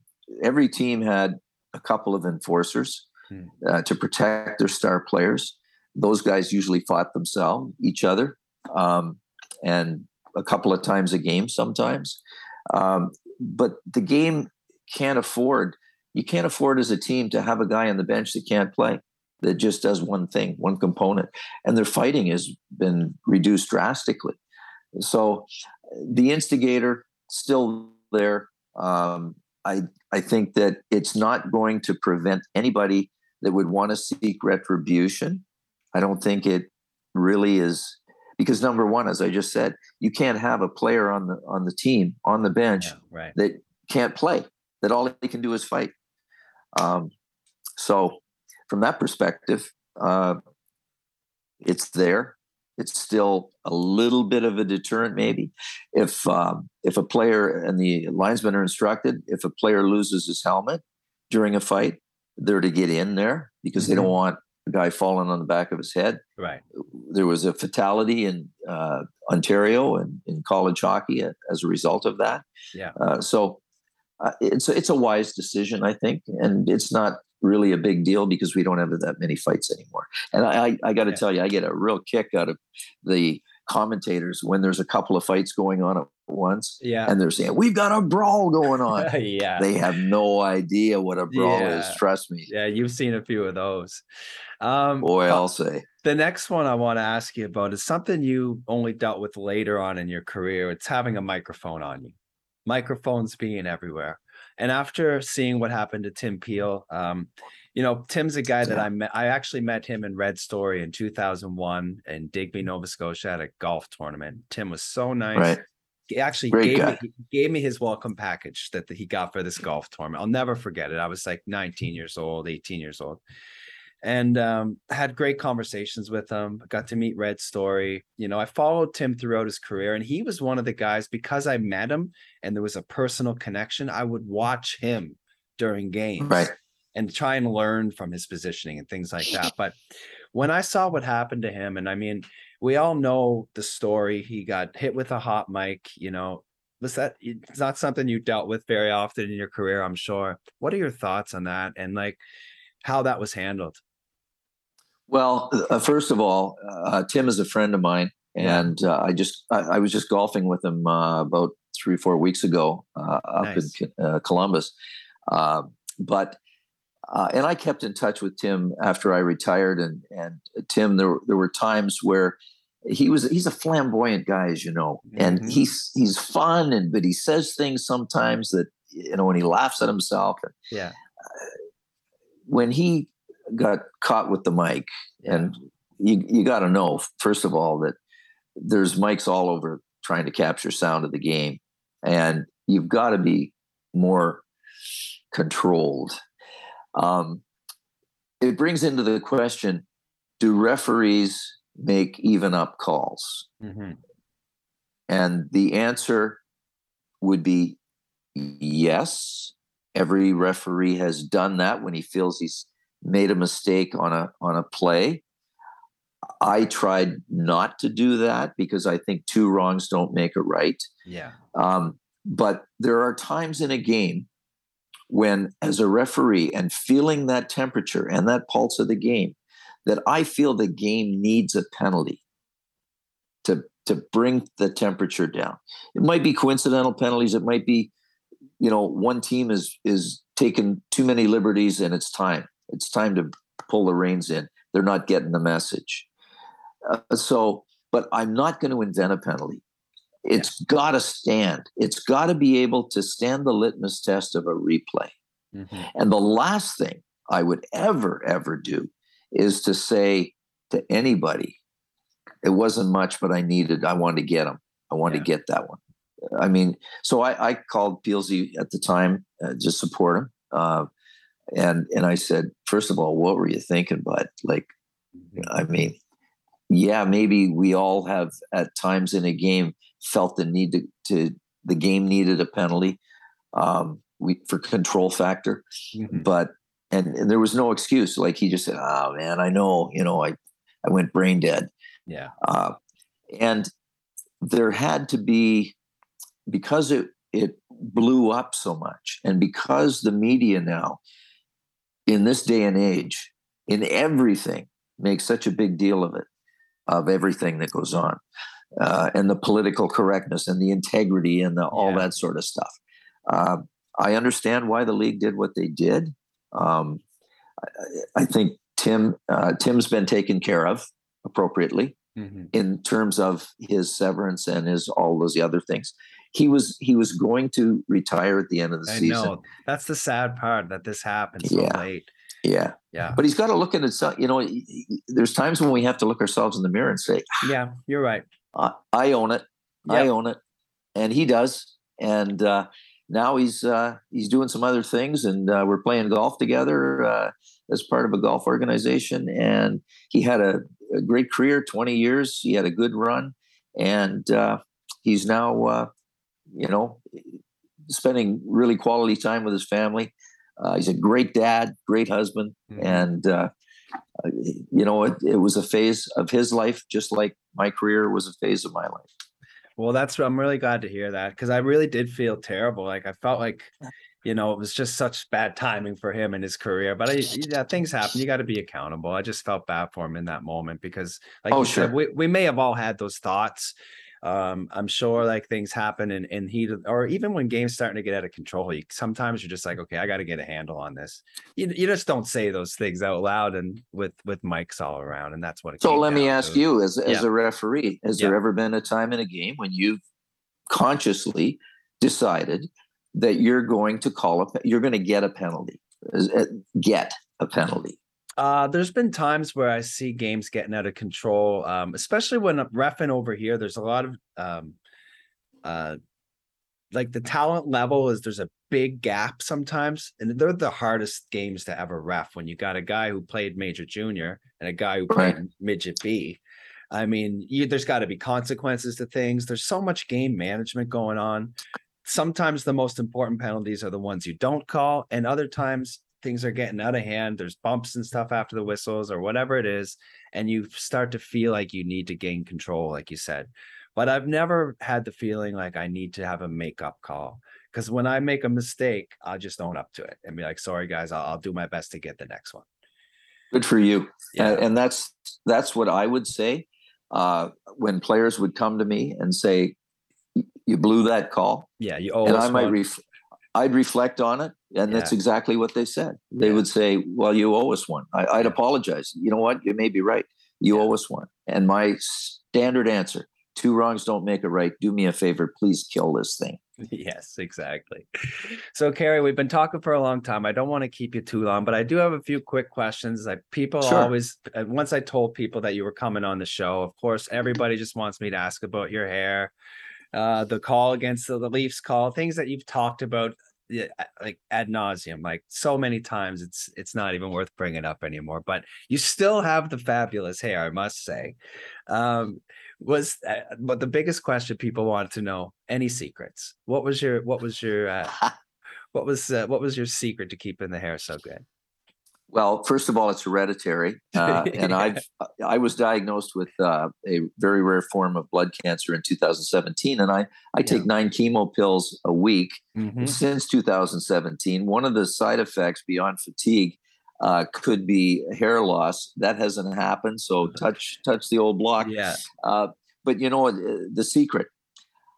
every team had a couple of enforcers mm. uh, to protect their star players. Those guys usually fought themselves, each other, um, and a couple of times a game sometimes. Um, but the game can't afford, you can't afford as a team to have a guy on the bench that can't play, that just does one thing, one component. And their fighting has been reduced drastically. So the instigator still there. Um, I, I think that it's not going to prevent anybody that would want to seek retribution. I don't think it really is, because number one, as I just said, you can't have a player on the on the team, on the bench yeah, right. that can't play, that all he can do is fight. Um, so from that perspective, uh, it's there. It's still a little bit of a deterrent maybe. If, um, if a player and the linesmen are instructed, if a player loses his helmet during a fight, they're to get in there because mm-hmm. they don't want a guy falling on the back of his head. Right. There was a fatality in uh, Ontario and in college hockey as a result of that. Yeah. Uh, so uh, it's it's a wise decision, I think, and it's not really a big deal because we don't have that many fights anymore. And I I, I got to yeah. tell you, I get a real kick out of the commentators when there's a couple of fights going on at once. Yeah. And they're saying, we've got a brawl going on. yeah. They have no idea what a brawl yeah. is. Trust me. Yeah. You've seen a few of those. Um, Boy, I'll say. The next one I want to ask you about is something you only dealt with later on in your career. It's having a microphone on you. Microphones being everywhere. And after seeing what happened to Tim Peel, um, you know, Tim's a guy that I met. I actually met him in Red Story in two thousand one in Digby, Nova Scotia at a golf tournament. Tim was so nice. Right. He actually Great gave me, he gave me his welcome package that he got for this golf tournament. I'll never forget it. I was like nineteen years old, eighteen years old. And um, had great conversations with him. I got to meet Red Story. You know, I followed Tim throughout his career, and he was one of the guys, because I met him and there was a personal connection, I would watch him during games right. and try and learn from his positioning and things like that. But when I saw what happened to him, and I mean, we all know the story. He got hit with a hot mic, you know. Was that, it's not something you dealt with very often in your career, I'm sure. What are your thoughts on that? And like how that was handled? Well, uh, first of all, uh, Tim is a friend of mine, and uh, I just—I I was just golfing with him uh, about three or four weeks ago uh, up nice. in uh, Columbus. Uh, but uh, and I kept in touch with Tim after I retired, and and Tim, there there were times where he was—he's a flamboyant guy, as you know, mm-hmm. and he's he's fun, and but he says things sometimes that you know, and he laughs at himself. And, yeah, uh, when he got caught with the mic, and you you got to know, first of all, that there's mics all over trying to capture sound of the game, and you've got to be more controlled. Um, it brings into the question, do referees make even up calls? Mm-hmm. And the answer would be yes. Every referee has done that when he feels he's made a mistake on a on a play. I tried not to do that because I think two wrongs don't make a right. Yeah. Um, but there are times in a game when, as a referee, and feeling that temperature and that pulse of the game, that I feel the game needs a penalty to to bring the temperature down. It might be coincidental penalties. It might be, you know, one team is is taking too many liberties and it's time. It's time to pull the reins in. They're not getting the message. Uh, so, but I'm not going to invent a penalty. It's yeah. got to stand. It's got to be able to stand the litmus test of a replay. Mm-hmm. And the last thing I would ever, ever do is to say to anybody, It wasn't much, but I needed, I wanted to get them. I wanted yeah. to get that one. I mean, so I, I called Peelsy at the time, uh, just support him. Uh, and, and I said, first of all, what were you thinking, bud? Like, I mean, yeah, maybe we all have at times in a game felt the need to, to the game needed a penalty um, we, for control factor, mm-hmm. but, and, and there was no excuse. Like he just said, oh man, I know, you know, I, I went brain dead. Yeah. Uh, and there had to be, because it, it blew up so much, and because the media now in this day and age in everything makes such a big deal of it, of everything that goes on, uh, and the political correctness and the integrity and the, all yeah. that sort of stuff. Uh, I understand why the league did what they did. Um, I, I think Tim, uh, Tim's been taken care of appropriately mm-hmm. in terms of his severance and his, all those other things. He was he was going to retire at the end of the I season. I know. That's the sad part, that this happened so yeah. late. Yeah. Yeah. But he's got to look at himself. You know, there's times when we have to look ourselves in the mirror and say, yeah, you're right. I, I own it. Yep. I own it. And he does. And uh, now he's uh, he's doing some other things, and uh, we're playing golf together uh, as part of a golf organization. And he had a, a great career, twenty years. He had a good run. And uh, he's now... Uh, you know, spending really quality time with his family. Uh, he's a great dad, great husband. Mm-hmm. And, uh, you know, it, it was a phase of his life, just like my career was a phase of my life. Well, that's what I'm really glad to hear that, because I really did feel terrible. Like I felt like, you know, it was just such bad timing for him and his career. But I, yeah, things happen. You got to be accountable. I just felt bad for him in that moment because, like oh, you sure. said, we, we may have all had those thoughts. Um, I'm sure like things happen and, and he, or even when games starting to get out of control, you, sometimes you're just like, okay, I got to get a handle on this. You, you just don't say those things out loud and with, with mics all around. And that's what it So let me ask to. you as, yeah. as a referee, has yeah. there ever been a time in a game when you've consciously decided that you're going to call a, you're going to get a penalty, get a penalty? Uh, there's been times where I see games getting out of control, um, especially when reffing over here. There's a lot of um, uh, like the talent level is there's a big gap sometimes. And they're the hardest games to ever ref when you got a guy who played major junior and a guy who played right. midget B. I mean, you, there's got to be consequences to things. There's so much game management going on. Sometimes the most important penalties are the ones you don't call, and other times things are getting out of hand. There's bumps and stuff after the whistles or whatever it is. And you start to feel like you need to gain control, like you said. But I've never had the feeling like I need to have a makeup call. Because when I make a mistake, I'll just own up to it and be like, sorry, guys, I'll, I'll do my best to get the next one. Good for you. Yeah. And that's that's what I would say uh, when players would come to me and say, you blew that call. Yeah, you owe us one. And I might ref- I'd reflect on it. And yeah. that's exactly what they said. They yeah. would say, well, you owe us one. I, I'd yeah. apologize. You know what? You may be right. You yeah. owe us one. And my standard answer, two wrongs don't make a right. Do me a favor. Please kill this thing. Yes, exactly. So, Kerry, we've been talking for a long time. I don't want to keep you too long, but I do have a few quick questions. Like people sure. always, once I told people that you were coming on the show, of course, everybody just wants me to ask about your hair, uh, the call against the, the Leafs call, things that you've talked about. Yeah, like ad nauseum, like so many times, it's it's not even worth bringing up anymore. But you still have the fabulous hair, I must say. Um, was uh, but the biggest question people wanted to know: any secrets? What was your what was your uh, what was uh, what was your secret to keeping the hair so good? Well, first of all, it's hereditary, uh, and yeah. I've I was diagnosed with uh, a very rare form of blood cancer in two thousand seventeen, and I I take yeah. nine chemo pills a week mm-hmm. since two thousand seventeen. One of the side effects beyond fatigue uh, could be hair loss. That hasn't happened, so touch touch the old block. Yeah. Uh, but you know the secret.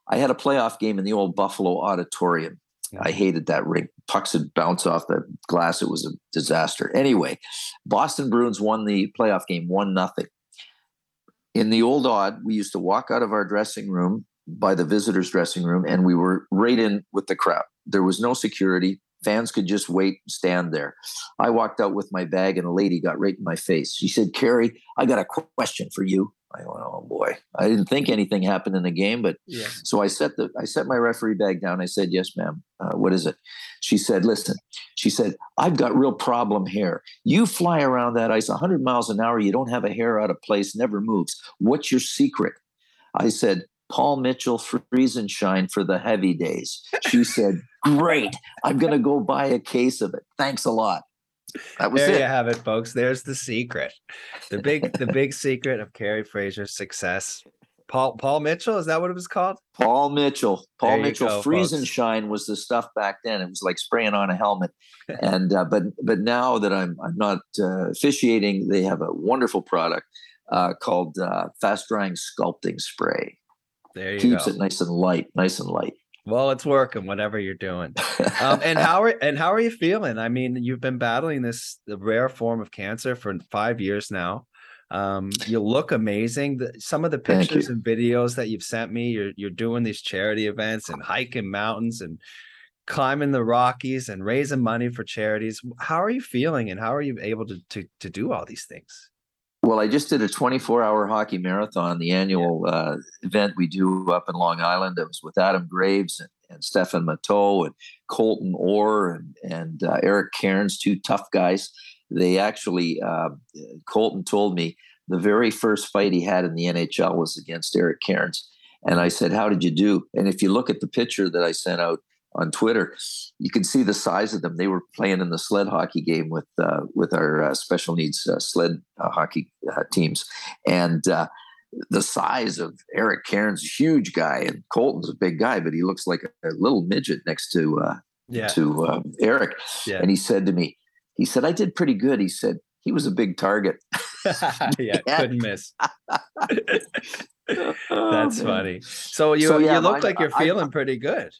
I had a playoff game in the old Buffalo Auditorium. I hated that rink. Pucks would bounce off the glass. It was a disaster. Anyway, Boston Bruins won the playoff game, one nothing. In the old odd, we used to walk out of our dressing room by the visitors' dressing room, and we were right in with the crowd. There was no security. Fans could just wait and stand there. I walked out with my bag, and a lady got right in my face. She said, Kerry, I got a question for you. I went, oh boy, I didn't think anything happened in the game, but yeah. So I set the, I set my referee bag down. I said, yes, ma'am. Uh, what is it? She said, listen, she said, I've got real problem here. You fly around that ice a hundred miles an hour. You don't have a hair out of place, never moves. What's your secret? I said, Paul Mitchell freeze and shine for the heavy days. She said, great. I'm going to go buy a case of it. Thanks a lot. That was there it. You have it, folks. There's the secret. The big the big secret of Carey Fraser's success. Paul Paul Mitchell, is that what it was called? Paul Mitchell. Paul there Mitchell go, freeze folks. And shine was the stuff back then. It was like spraying on a helmet. And uh, but but now that I'm I'm not uh, officiating, they have a wonderful product uh, called uh, fast drying sculpting spray. There you Keeps go. Keeps it nice and light, nice and light. Well, it's working, whatever you're doing. Um, and how are and how are you feeling? I mean, you've been battling this the rare form of cancer for five years now. Um, you look amazing. The, some of the pictures and videos that you've sent me, you're you're doing these charity events and hiking mountains and climbing the Rockies and raising money for charities. How are you feeling, and how are you able to to, to do all these things? Well, I just did a twenty-four hour hockey marathon, the annual uh, event we do up in Long Island. It was with Adam Graves and, and Stefan Matteau and Colton Orr and, and uh, Eric Cairns, two tough guys. They actually, uh, Colton told me the very first fight he had in the N H L was against Eric Cairns. And I said, how did you do? And if you look at the picture that I sent out on Twitter, you can see the size of them. They were playing in the sled hockey game with uh, with our uh, special needs uh, sled uh, hockey uh, teams. And uh, the size of Eric Cairns, huge guy, and Colton's a big guy, but he looks like a, a little midget next to uh, yeah. to uh, Eric. Yeah. And he said to me, he said, I did pretty good. He said, he was a big target. yeah, yeah, couldn't miss. That's oh, funny. So you, so, yeah, you look I, like you're I, feeling I, pretty good.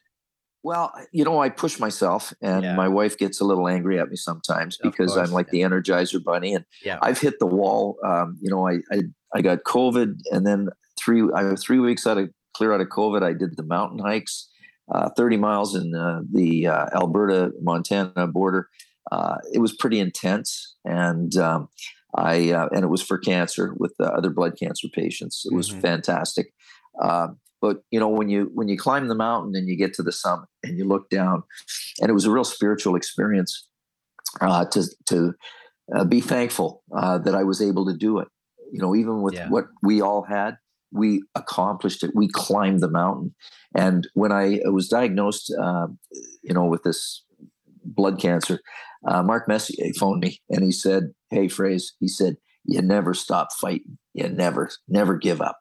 Well, you know, I push myself, and yeah. my wife gets a little angry at me sometimes because course, I'm like yeah. the Energizer Bunny, and yeah. I've hit the wall. Um, you know, I, I I got COVID, and then three I was three weeks out of clear out of COVID, I did the mountain hikes, uh, thirty miles in uh, the uh, Alberta-Montana border. Uh, it was pretty intense, and um, I uh, and it was for cancer with uh, other blood cancer patients. It was mm-hmm. fantastic. Uh, But, you know, when you when you climb the mountain and you get to the summit and you look down, and it was a real spiritual experience uh, to to uh, be thankful uh, that I was able to do it. You know, even with yeah. what we all had, we accomplished it. We climbed the mountain. And when I was diagnosed, uh, you know, with this blood cancer, uh, Mark Messier phoned me and he said, hey, Fraser, he said, you never stop fighting. You never, never give up.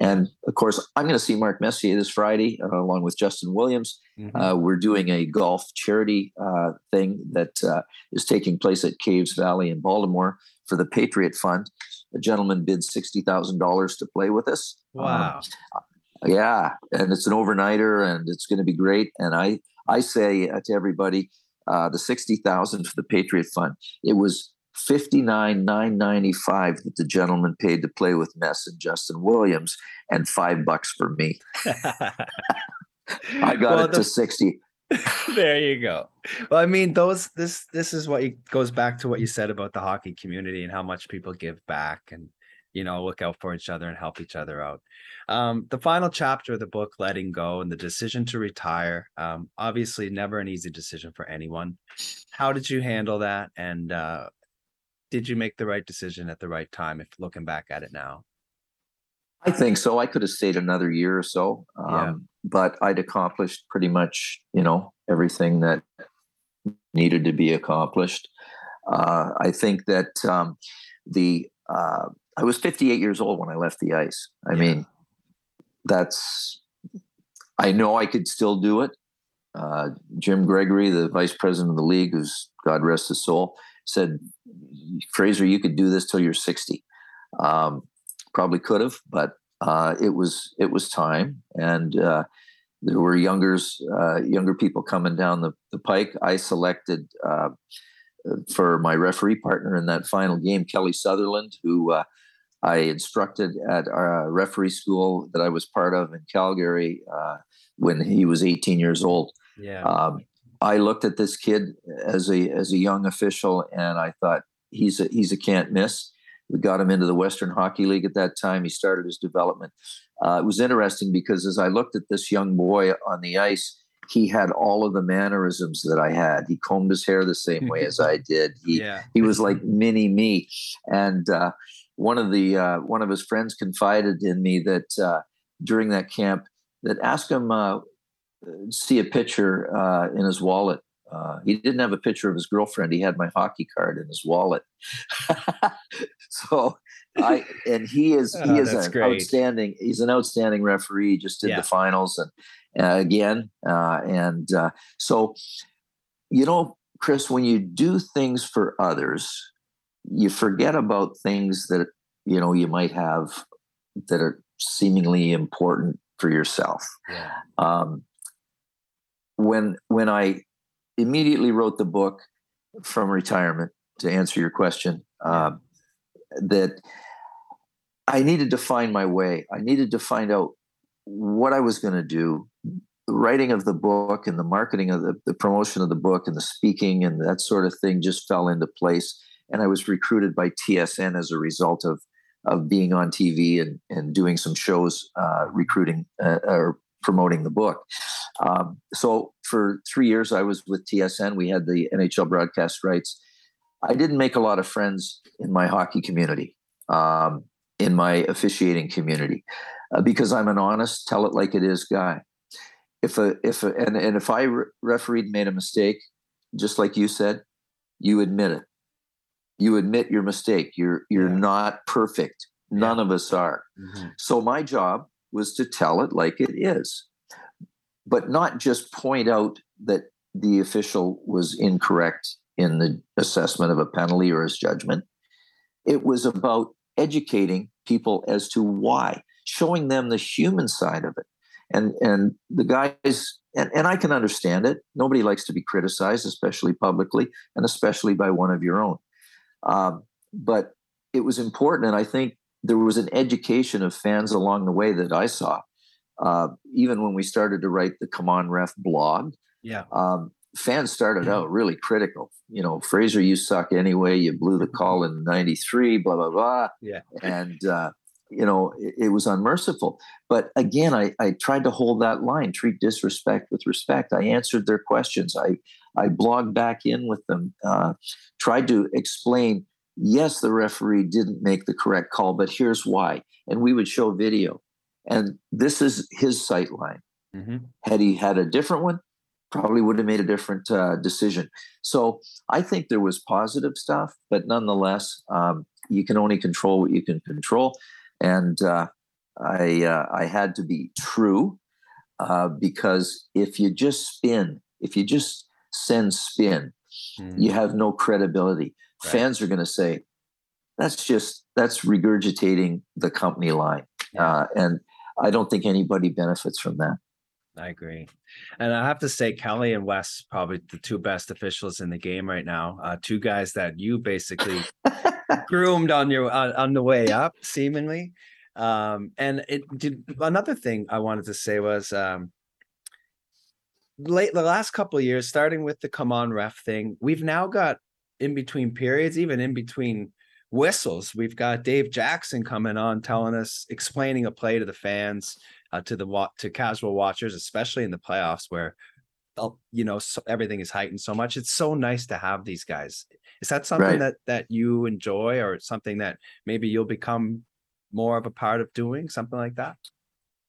And of course, I'm going to see Mark Messier this Friday, uh, along with Justin Williams. Mm-hmm. Uh, we're doing a golf charity uh, thing that uh, is taking place at Caves Valley in Baltimore for the Patriot Fund. A gentleman bid sixty thousand dollars to play with us. Wow. Um, yeah. And it's an overnighter, and it's going to be great. And I, I say to everybody, uh, the sixty thousand dollars for the Patriot Fund, it was fifty-nine thousand nine hundred ninety-five dollars that the gentleman paid to play with Mess and Justin Williams, and five bucks for me. I got well, it the, to sixty. There you go. Well, I mean, those this this is what you, goes back to what you said about the hockey community and how much people give back and, you know, look out for each other and help each other out. Um, the final chapter of the book, Letting Go, and the decision to retire, um, obviously never an easy decision for anyone. How did you handle that? And uh, did you make the right decision at the right time, if looking back at it now? I think so. I could have stayed another year or so, um, yeah. but I'd accomplished pretty much, you know, everything that needed to be accomplished. Uh, I think that um, the... Uh, I was fifty-eight years old when I left the ice. I yeah. mean, that's, I know I could still do it. Uh, Jim Gregory, the vice president of the league, who's God rest his soul, said, Fraser, you could do this till you're sixty. Um, probably could have, but uh, it was, it was time. And uh, there were youngers, uh, younger people coming down the, the pike. I selected uh, for my referee partner in that final game, Kelly Sutherland, who, uh, I instructed at a referee school that I was part of in Calgary uh, when he was eighteen years old. Yeah. Um, I looked at this kid as a as a young official, and I thought he's a, he's a can't miss. We got him into the Western Hockey League at that time. He started his development. Uh, it was interesting because as I looked at this young boy on the ice, he had all of the mannerisms that I had. He combed his hair the same way as I did. He yeah. he was like mini me. And uh, one of the uh, one of his friends confided in me that uh, during that camp, that asked him uh, see a picture uh, in his wallet. Uh, he didn't have a picture of his girlfriend. He had my hockey card in his wallet. so I, and he is, oh, he is an great. outstanding, he's an outstanding referee, just did yeah. the finals and uh, again. Uh, and uh, so, you know, Chris, when you do things for others, you forget about things that, you know, you might have that are seemingly important for yourself. Yeah. Um, when, when I, immediately wrote the book from retirement to answer your question, uh, that I needed to find my way. I needed to find out what I was going to do. The writing of the book and the marketing of the, the promotion of the book and the speaking and that sort of thing just fell into place. And I was recruited by T S N as a result of, of being on T V and, and doing some shows, uh, recruiting, uh, or promoting the book. Um, so for three years I was with T S N. We had the N H L broadcast rights. I didn't make a lot of friends in my hockey community, um, in my officiating community, uh, because I'm an honest, tell it like it is guy. If a, if a, and, and if I re- refereed made a mistake, just like you said, you admit it. You admit your mistake. You're, you're yeah. not perfect. None yeah. of us are. Mm-hmm. So my job was to tell it like it is, but not just point out that the official was incorrect in the assessment of a penalty or his judgment. It was about educating people as to why, showing them the human side of it. And and the guys, and, and I can understand it. Nobody likes to be criticized, especially publicly, and especially by one of your own. Um, but it was important, and I think there was an education of fans along the way that I saw, uh, even when we started to write the Come On Ref blog. Yeah, um, fans started out really critical. You know, Fraser, you suck anyway. You blew the call in ninety-three, blah, blah, blah. Yeah. And, uh, you know, it, it was unmerciful. But again, I, I tried to hold that line, treat disrespect with respect. I answered their questions. I, I blogged back in with them, uh, tried to explain, yes, the referee didn't make the correct call, but here's why. And we would show video. And this is his sight line. Mm-hmm. Had he had a different one, probably would have made a different uh, decision. So I think there was positive stuff, but nonetheless, um, you can only control what you can control. And uh, I, uh, I had to be true uh, because if you just spin, if you just send spin, mm-hmm. you have no credibility. Right. Fans are going to say, that's just, that's regurgitating the company line. Yeah. Uh, and I don't think anybody benefits from that. I agree. And I have to say, Kelly and Wes, probably the two best officials in the game right now. Uh, two guys that you basically groomed on your, on, on the way up, seemingly. Um, and it did. Another thing I wanted to say was, um, late the last couple of years, starting with the Come On Ref thing, we've now got, in between periods, even in between whistles, we've got Dave Jackson coming on, telling us, explaining a play to the fans, uh, to the wa- to casual watchers, especially in the playoffs where, you know, so everything is heightened so much. It's so nice to have these guys. Is that something right. that that you enjoy, or something that maybe you'll become more of a part of doing, something like that?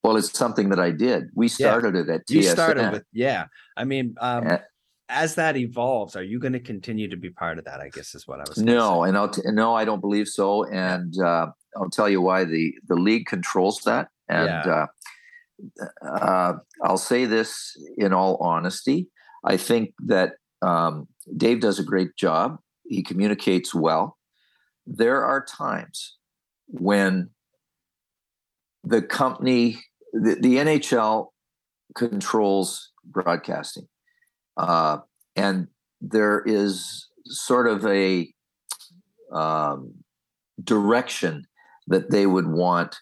Well, it's something that I did. We started yeah. it at T S N. You started with, yeah. I mean, um, yeah. as that evolves, are you going to continue to be part of that, I guess is what I was saying. No, and I'll t- no, I don't believe so. And uh, I'll tell you why. The, the league controls that. And yeah. uh, uh, I'll say this in all honesty. I think that um, Dave does a great job. He communicates well. There are times when the company, the, the N H L controls broadcasting. Uh, and there is sort of a um, direction that they would want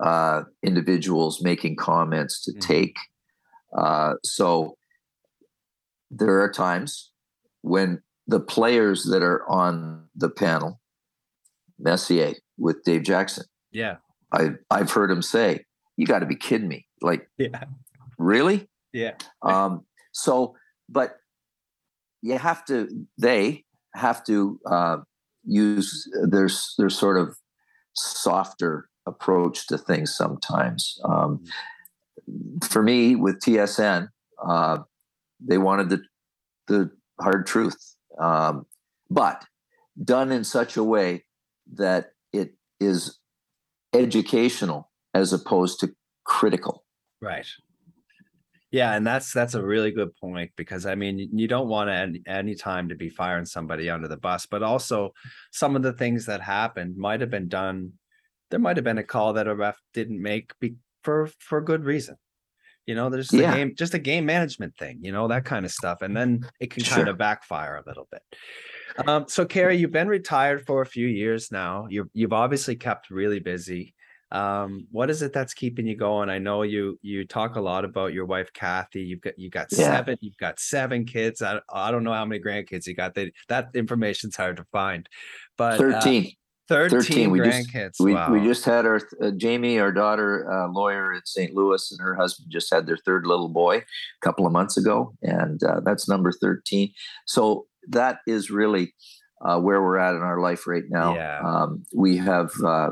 uh, individuals making comments to take. Uh, so there are times when the players that are on the panel Messier with Dave Jackson. Yeah. I, I've heard him say, you got to be kidding me. Like, yeah. Really? Yeah. Um, so, but you have to, they have to uh, use their, their sort of softer approach to things sometimes. Um, for me with T S N, uh, they wanted the, the hard truth. Um, but done in such a way that it is educational as opposed to critical. Right. Yeah. And that's, that's a really good point, because I mean, you don't want to any, any time to be firing somebody under the bus, but also some of the things that happened might've been done. There might've been a call that a ref didn't make be, for, for good reason. You know, there's yeah. the game, just a game management thing, you know, that kind of stuff. And then it can sure. kind of backfire a little bit. Um, so, Carrie, you've been retired for a few years now. You've, you've obviously kept really busy. Um, what is it that's keeping you going? I know you you talk a lot about your wife, Kathy. You've got you got yeah. seven. You've got seven kids. I, I don't know how many grandkids you got. They, that information's hard to find. But thirteen. Uh, thirteen, thirteen we grandkids. Just, we, wow. we just had our uh, Jamie, our daughter, uh, lawyer in Saint Louis, and her husband just had their third little boy a couple of months ago, and uh, that's number thirteen. So that is really uh, where we're at in our life right now. Yeah. Um, we have uh,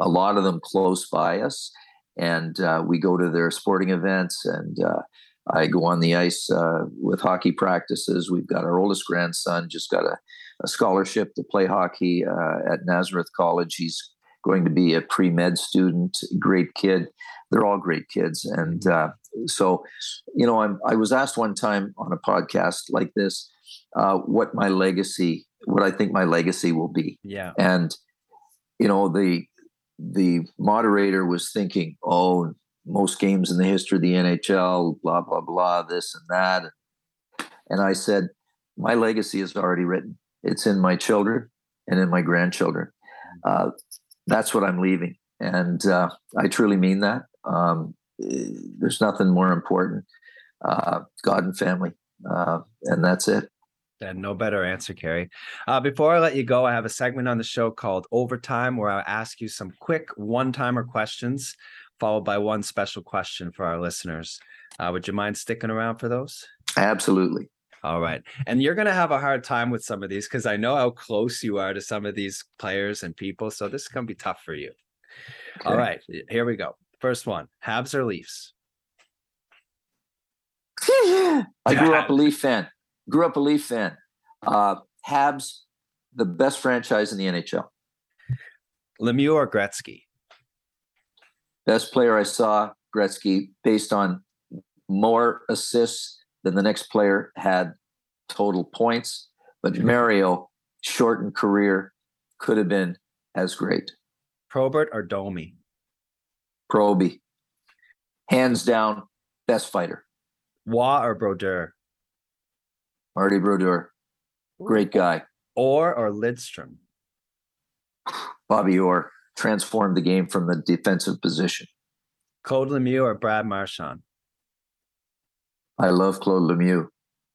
a lot of them close by us, and uh, we go to their sporting events, and uh, I go on the ice uh, with hockey practices. We've got our oldest grandson just got a, a scholarship to play hockey uh, at Nazareth College. He's going to be a pre-med student, great kid. They're all great kids. And uh, so, you know, I'm, I was asked one time on a podcast like this, uh, what my legacy, what I think my legacy will be. Yeah. And, you know, the, the moderator was thinking, oh, most games in the history of the N H L, blah, blah, blah, this and that. And I said, my legacy is already written. It's in my children and in my grandchildren. Uh, that's what I'm leaving. And uh, I truly mean that. Um, there's nothing more important. Uh, God and family. Uh, and that's it. And no better answer, Carrie. Uh, before I let you go, I have a segment on the show called Overtime, where I'll ask you some quick one-timer questions, followed by one special question for our listeners. Uh, would you mind sticking around for those? Absolutely. All right. And you're going to have a hard time with some of these because I know how close you are to some of these players and people. So this is going to be tough for you. Okay. All right. Here we go. First one, Habs or Leafs? I grew up a Leaf fan. Grew up a Leaf fan. Uh, Habs, the best franchise in the N H L. Lemieux or Gretzky? Best player I saw, Gretzky, based on more assists than the next player had total points. But Mario, shortened career, could have been as great. Probert or Domi? Proby. Hands down, best fighter. Waugh or Brodeur? Marty Brodeur. Great guy. Orr or Lidstrom? Bobby Orr. Transformed the game from the defensive position. Claude Lemieux or Brad Marchand? I love Claude Lemieux.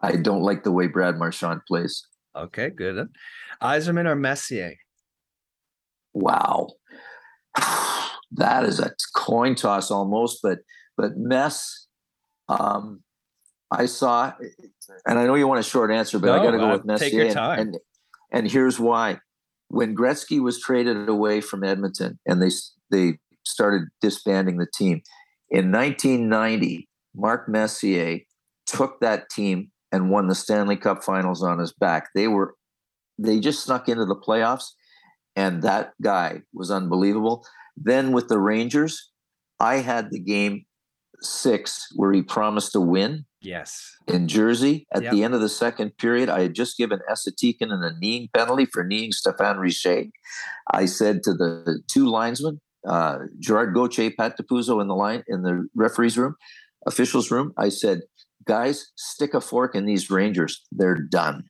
I don't like the way Brad Marchand plays. Okay, good. Yzerman or Messier? Wow. That is a coin toss almost, but but Mess, um, I saw, and I know you want a short answer, but no, I got to go with Messier. Take your time. And, and, and here's why. When Gretzky was traded away from Edmonton and they they started disbanding the team, in nineteen ninety, Mark Messier took that team and won the Stanley Cup Finals on his back. They were they just snuck into the playoffs, and that guy was unbelievable. Then with the Rangers, I had the game six where he promised a win. Yes. In Jersey, at yep. the end of the second period, I had just given Esatikin and a kneeing penalty for kneeing Stéphane Richer. I said to the two linesmen, uh, Gerard Gauthier, Pat DiPuzzo in the line in the referee's room, officials' room. I said, guys, stick a fork in these Rangers. They're done.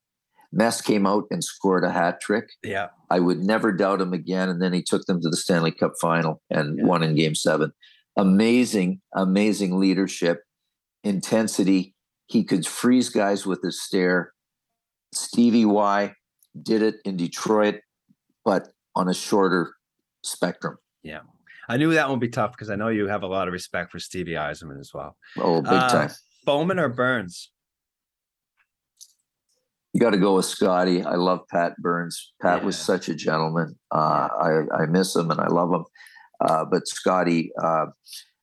Mess came out and scored a hat trick. Yeah, I would never doubt him again. And then he took them to the Stanley Cup Final and yeah. won in Game Seven. Amazing, amazing leadership. Intensity. He could freeze guys with his stare. Stevie Y did it in Detroit, but on a shorter spectrum. Yeah. I knew that would be tough because I know you have a lot of respect for Stevie Eisenman as well. Oh, big uh, time. Bowman or Burns? You got to go with Scotty. I love Pat Burns. Pat yeah. was such a gentleman. Uh, I, I miss him and I love him. Uh, but Scotty, uh,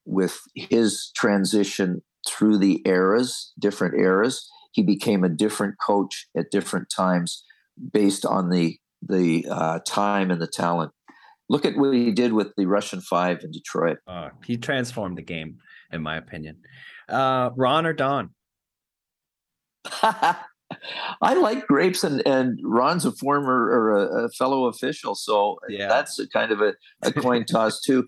with his transition through the eras, different eras, he became a different coach at different times based on the the uh, time and the talent. Look at what he did with the Russian Five in Detroit. Uh, he transformed the game, in my opinion. Uh, Ron or Don? I like grapes, and, and Ron's a former or a, a fellow official, so yeah. that's a kind of a, a coin toss too.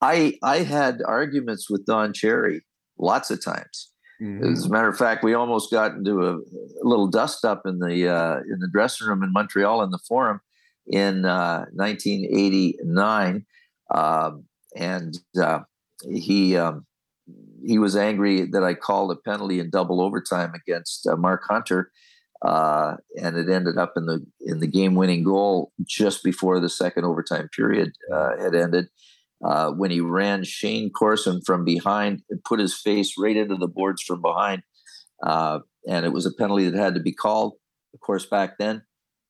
I I had arguments with Don Cherry lots of times. Mm-hmm. As a matter of fact, we almost got into a, a little dust up in the uh, in the dressing room in Montreal in the Forum in uh, nineteen eighty-nine, um, and uh, he. Um, He was angry that I called a penalty in double overtime against uh, Mark Hunter, uh, and it ended up in the in the game-winning goal just before the second overtime period uh, had ended. Uh, when he ran Shane Corson from behind and put his face right into the boards from behind, uh, and it was a penalty that had to be called. Of course, back then,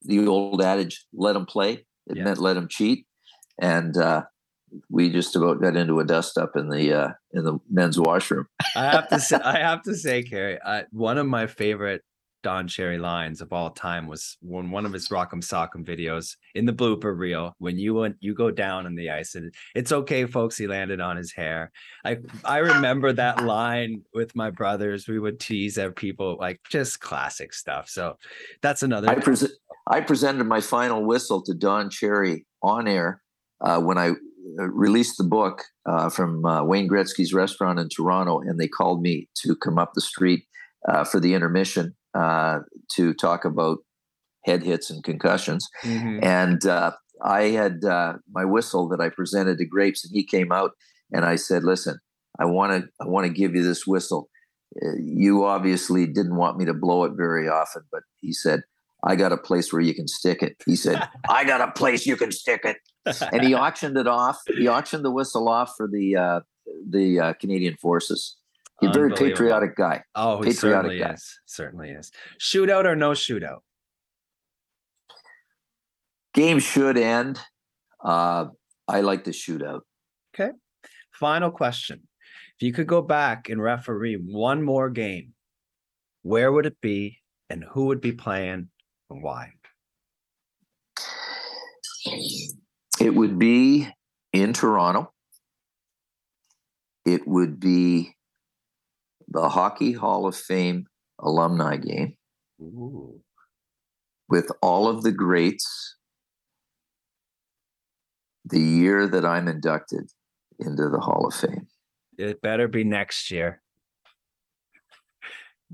the old adage "let him play" it yeah. meant let him cheat, and. Uh, We just about got into a dust up in the uh, in the men's washroom. I have to say, I have to say, Gary, I, one of my favorite Don Cherry lines of all time was when one of his Rock'em Sock'em videos in the blooper reel when you went, you go down on the ice and it's okay, folks. He landed on his hair. I I remember that line with my brothers. We would tease at people like just classic stuff. So that's another. I, pre- I presented my final whistle to Don Cherry on air uh, when I. released the book uh, from uh, Wayne Gretzky's restaurant in Toronto, and they called me to come up the street uh, for the intermission uh, to talk about head hits and concussions. Mm-hmm. And uh, I had uh, my whistle that I presented to Grapes, and he came out and I said, listen, I want to I want to give you this whistle. You obviously didn't want me to blow it very often, but he said, I got a place where you can stick it. He said, I got a place you can stick it. And he auctioned it off. He auctioned the whistle off for the uh, the uh, Canadian Forces. He's a very patriotic guy. Oh, he patriotic certainly guy. is. Certainly is. Shootout or no shootout? Game should end. Uh, I like the shootout. Okay. Final question. If you could go back and referee one more game, where would it be and who would be playing? And why? It would be in Toronto. It would be the Hockey Hall of Fame alumni game. Ooh. With all of the greats. The year that I'm inducted into the Hall of Fame. It better be next year.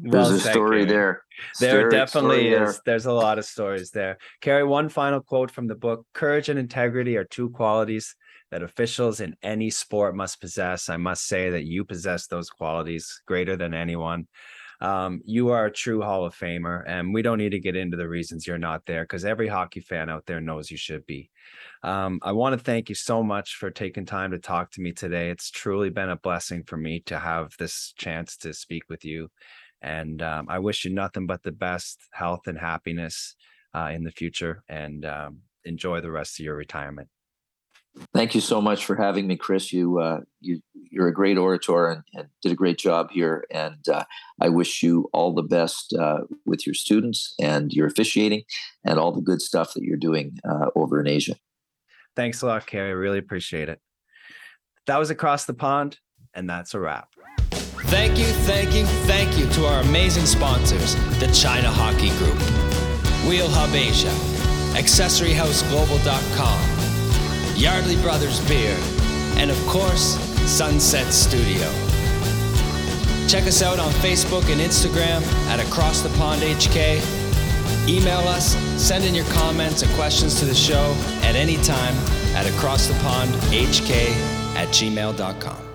Well, there's a story there. There definitely is. There's a lot of stories there. Gary, one final quote from the book. Courage and integrity are two qualities that officials in any sport must possess. I must say that you possess those qualities greater than anyone. Um, you are a true Hall of Famer, and we don't need to get into the reasons you're not there because every hockey fan out there knows you should be. Um, I want to thank you so much for taking time to talk to me today. It's truly been a blessing for me to have this chance to speak with you. And um, I wish you nothing but the best health and happiness uh, in the future, and um, enjoy the rest of your retirement. Thank you so much for having me, Chris. You, uh, you, you're a great orator and, and did a great job here. And uh, I wish you all the best uh, with your students and your officiating and all the good stuff that you're doing uh, over in Asia. Thanks a lot, Gary. I really appreciate it. That was Across the Pond, and that's a wrap. Thank you, thank you, thank you to our amazing sponsors, the China Hockey Group, Wheel Hub Asia, accessory house global dot com, Yardley Brothers Beer, and of course, Sunset Studio. Check us out on Facebook and Instagram at Across the Pond H K. Email us, send in your comments and questions to the show at any time at across the pond h k at gmail dot com.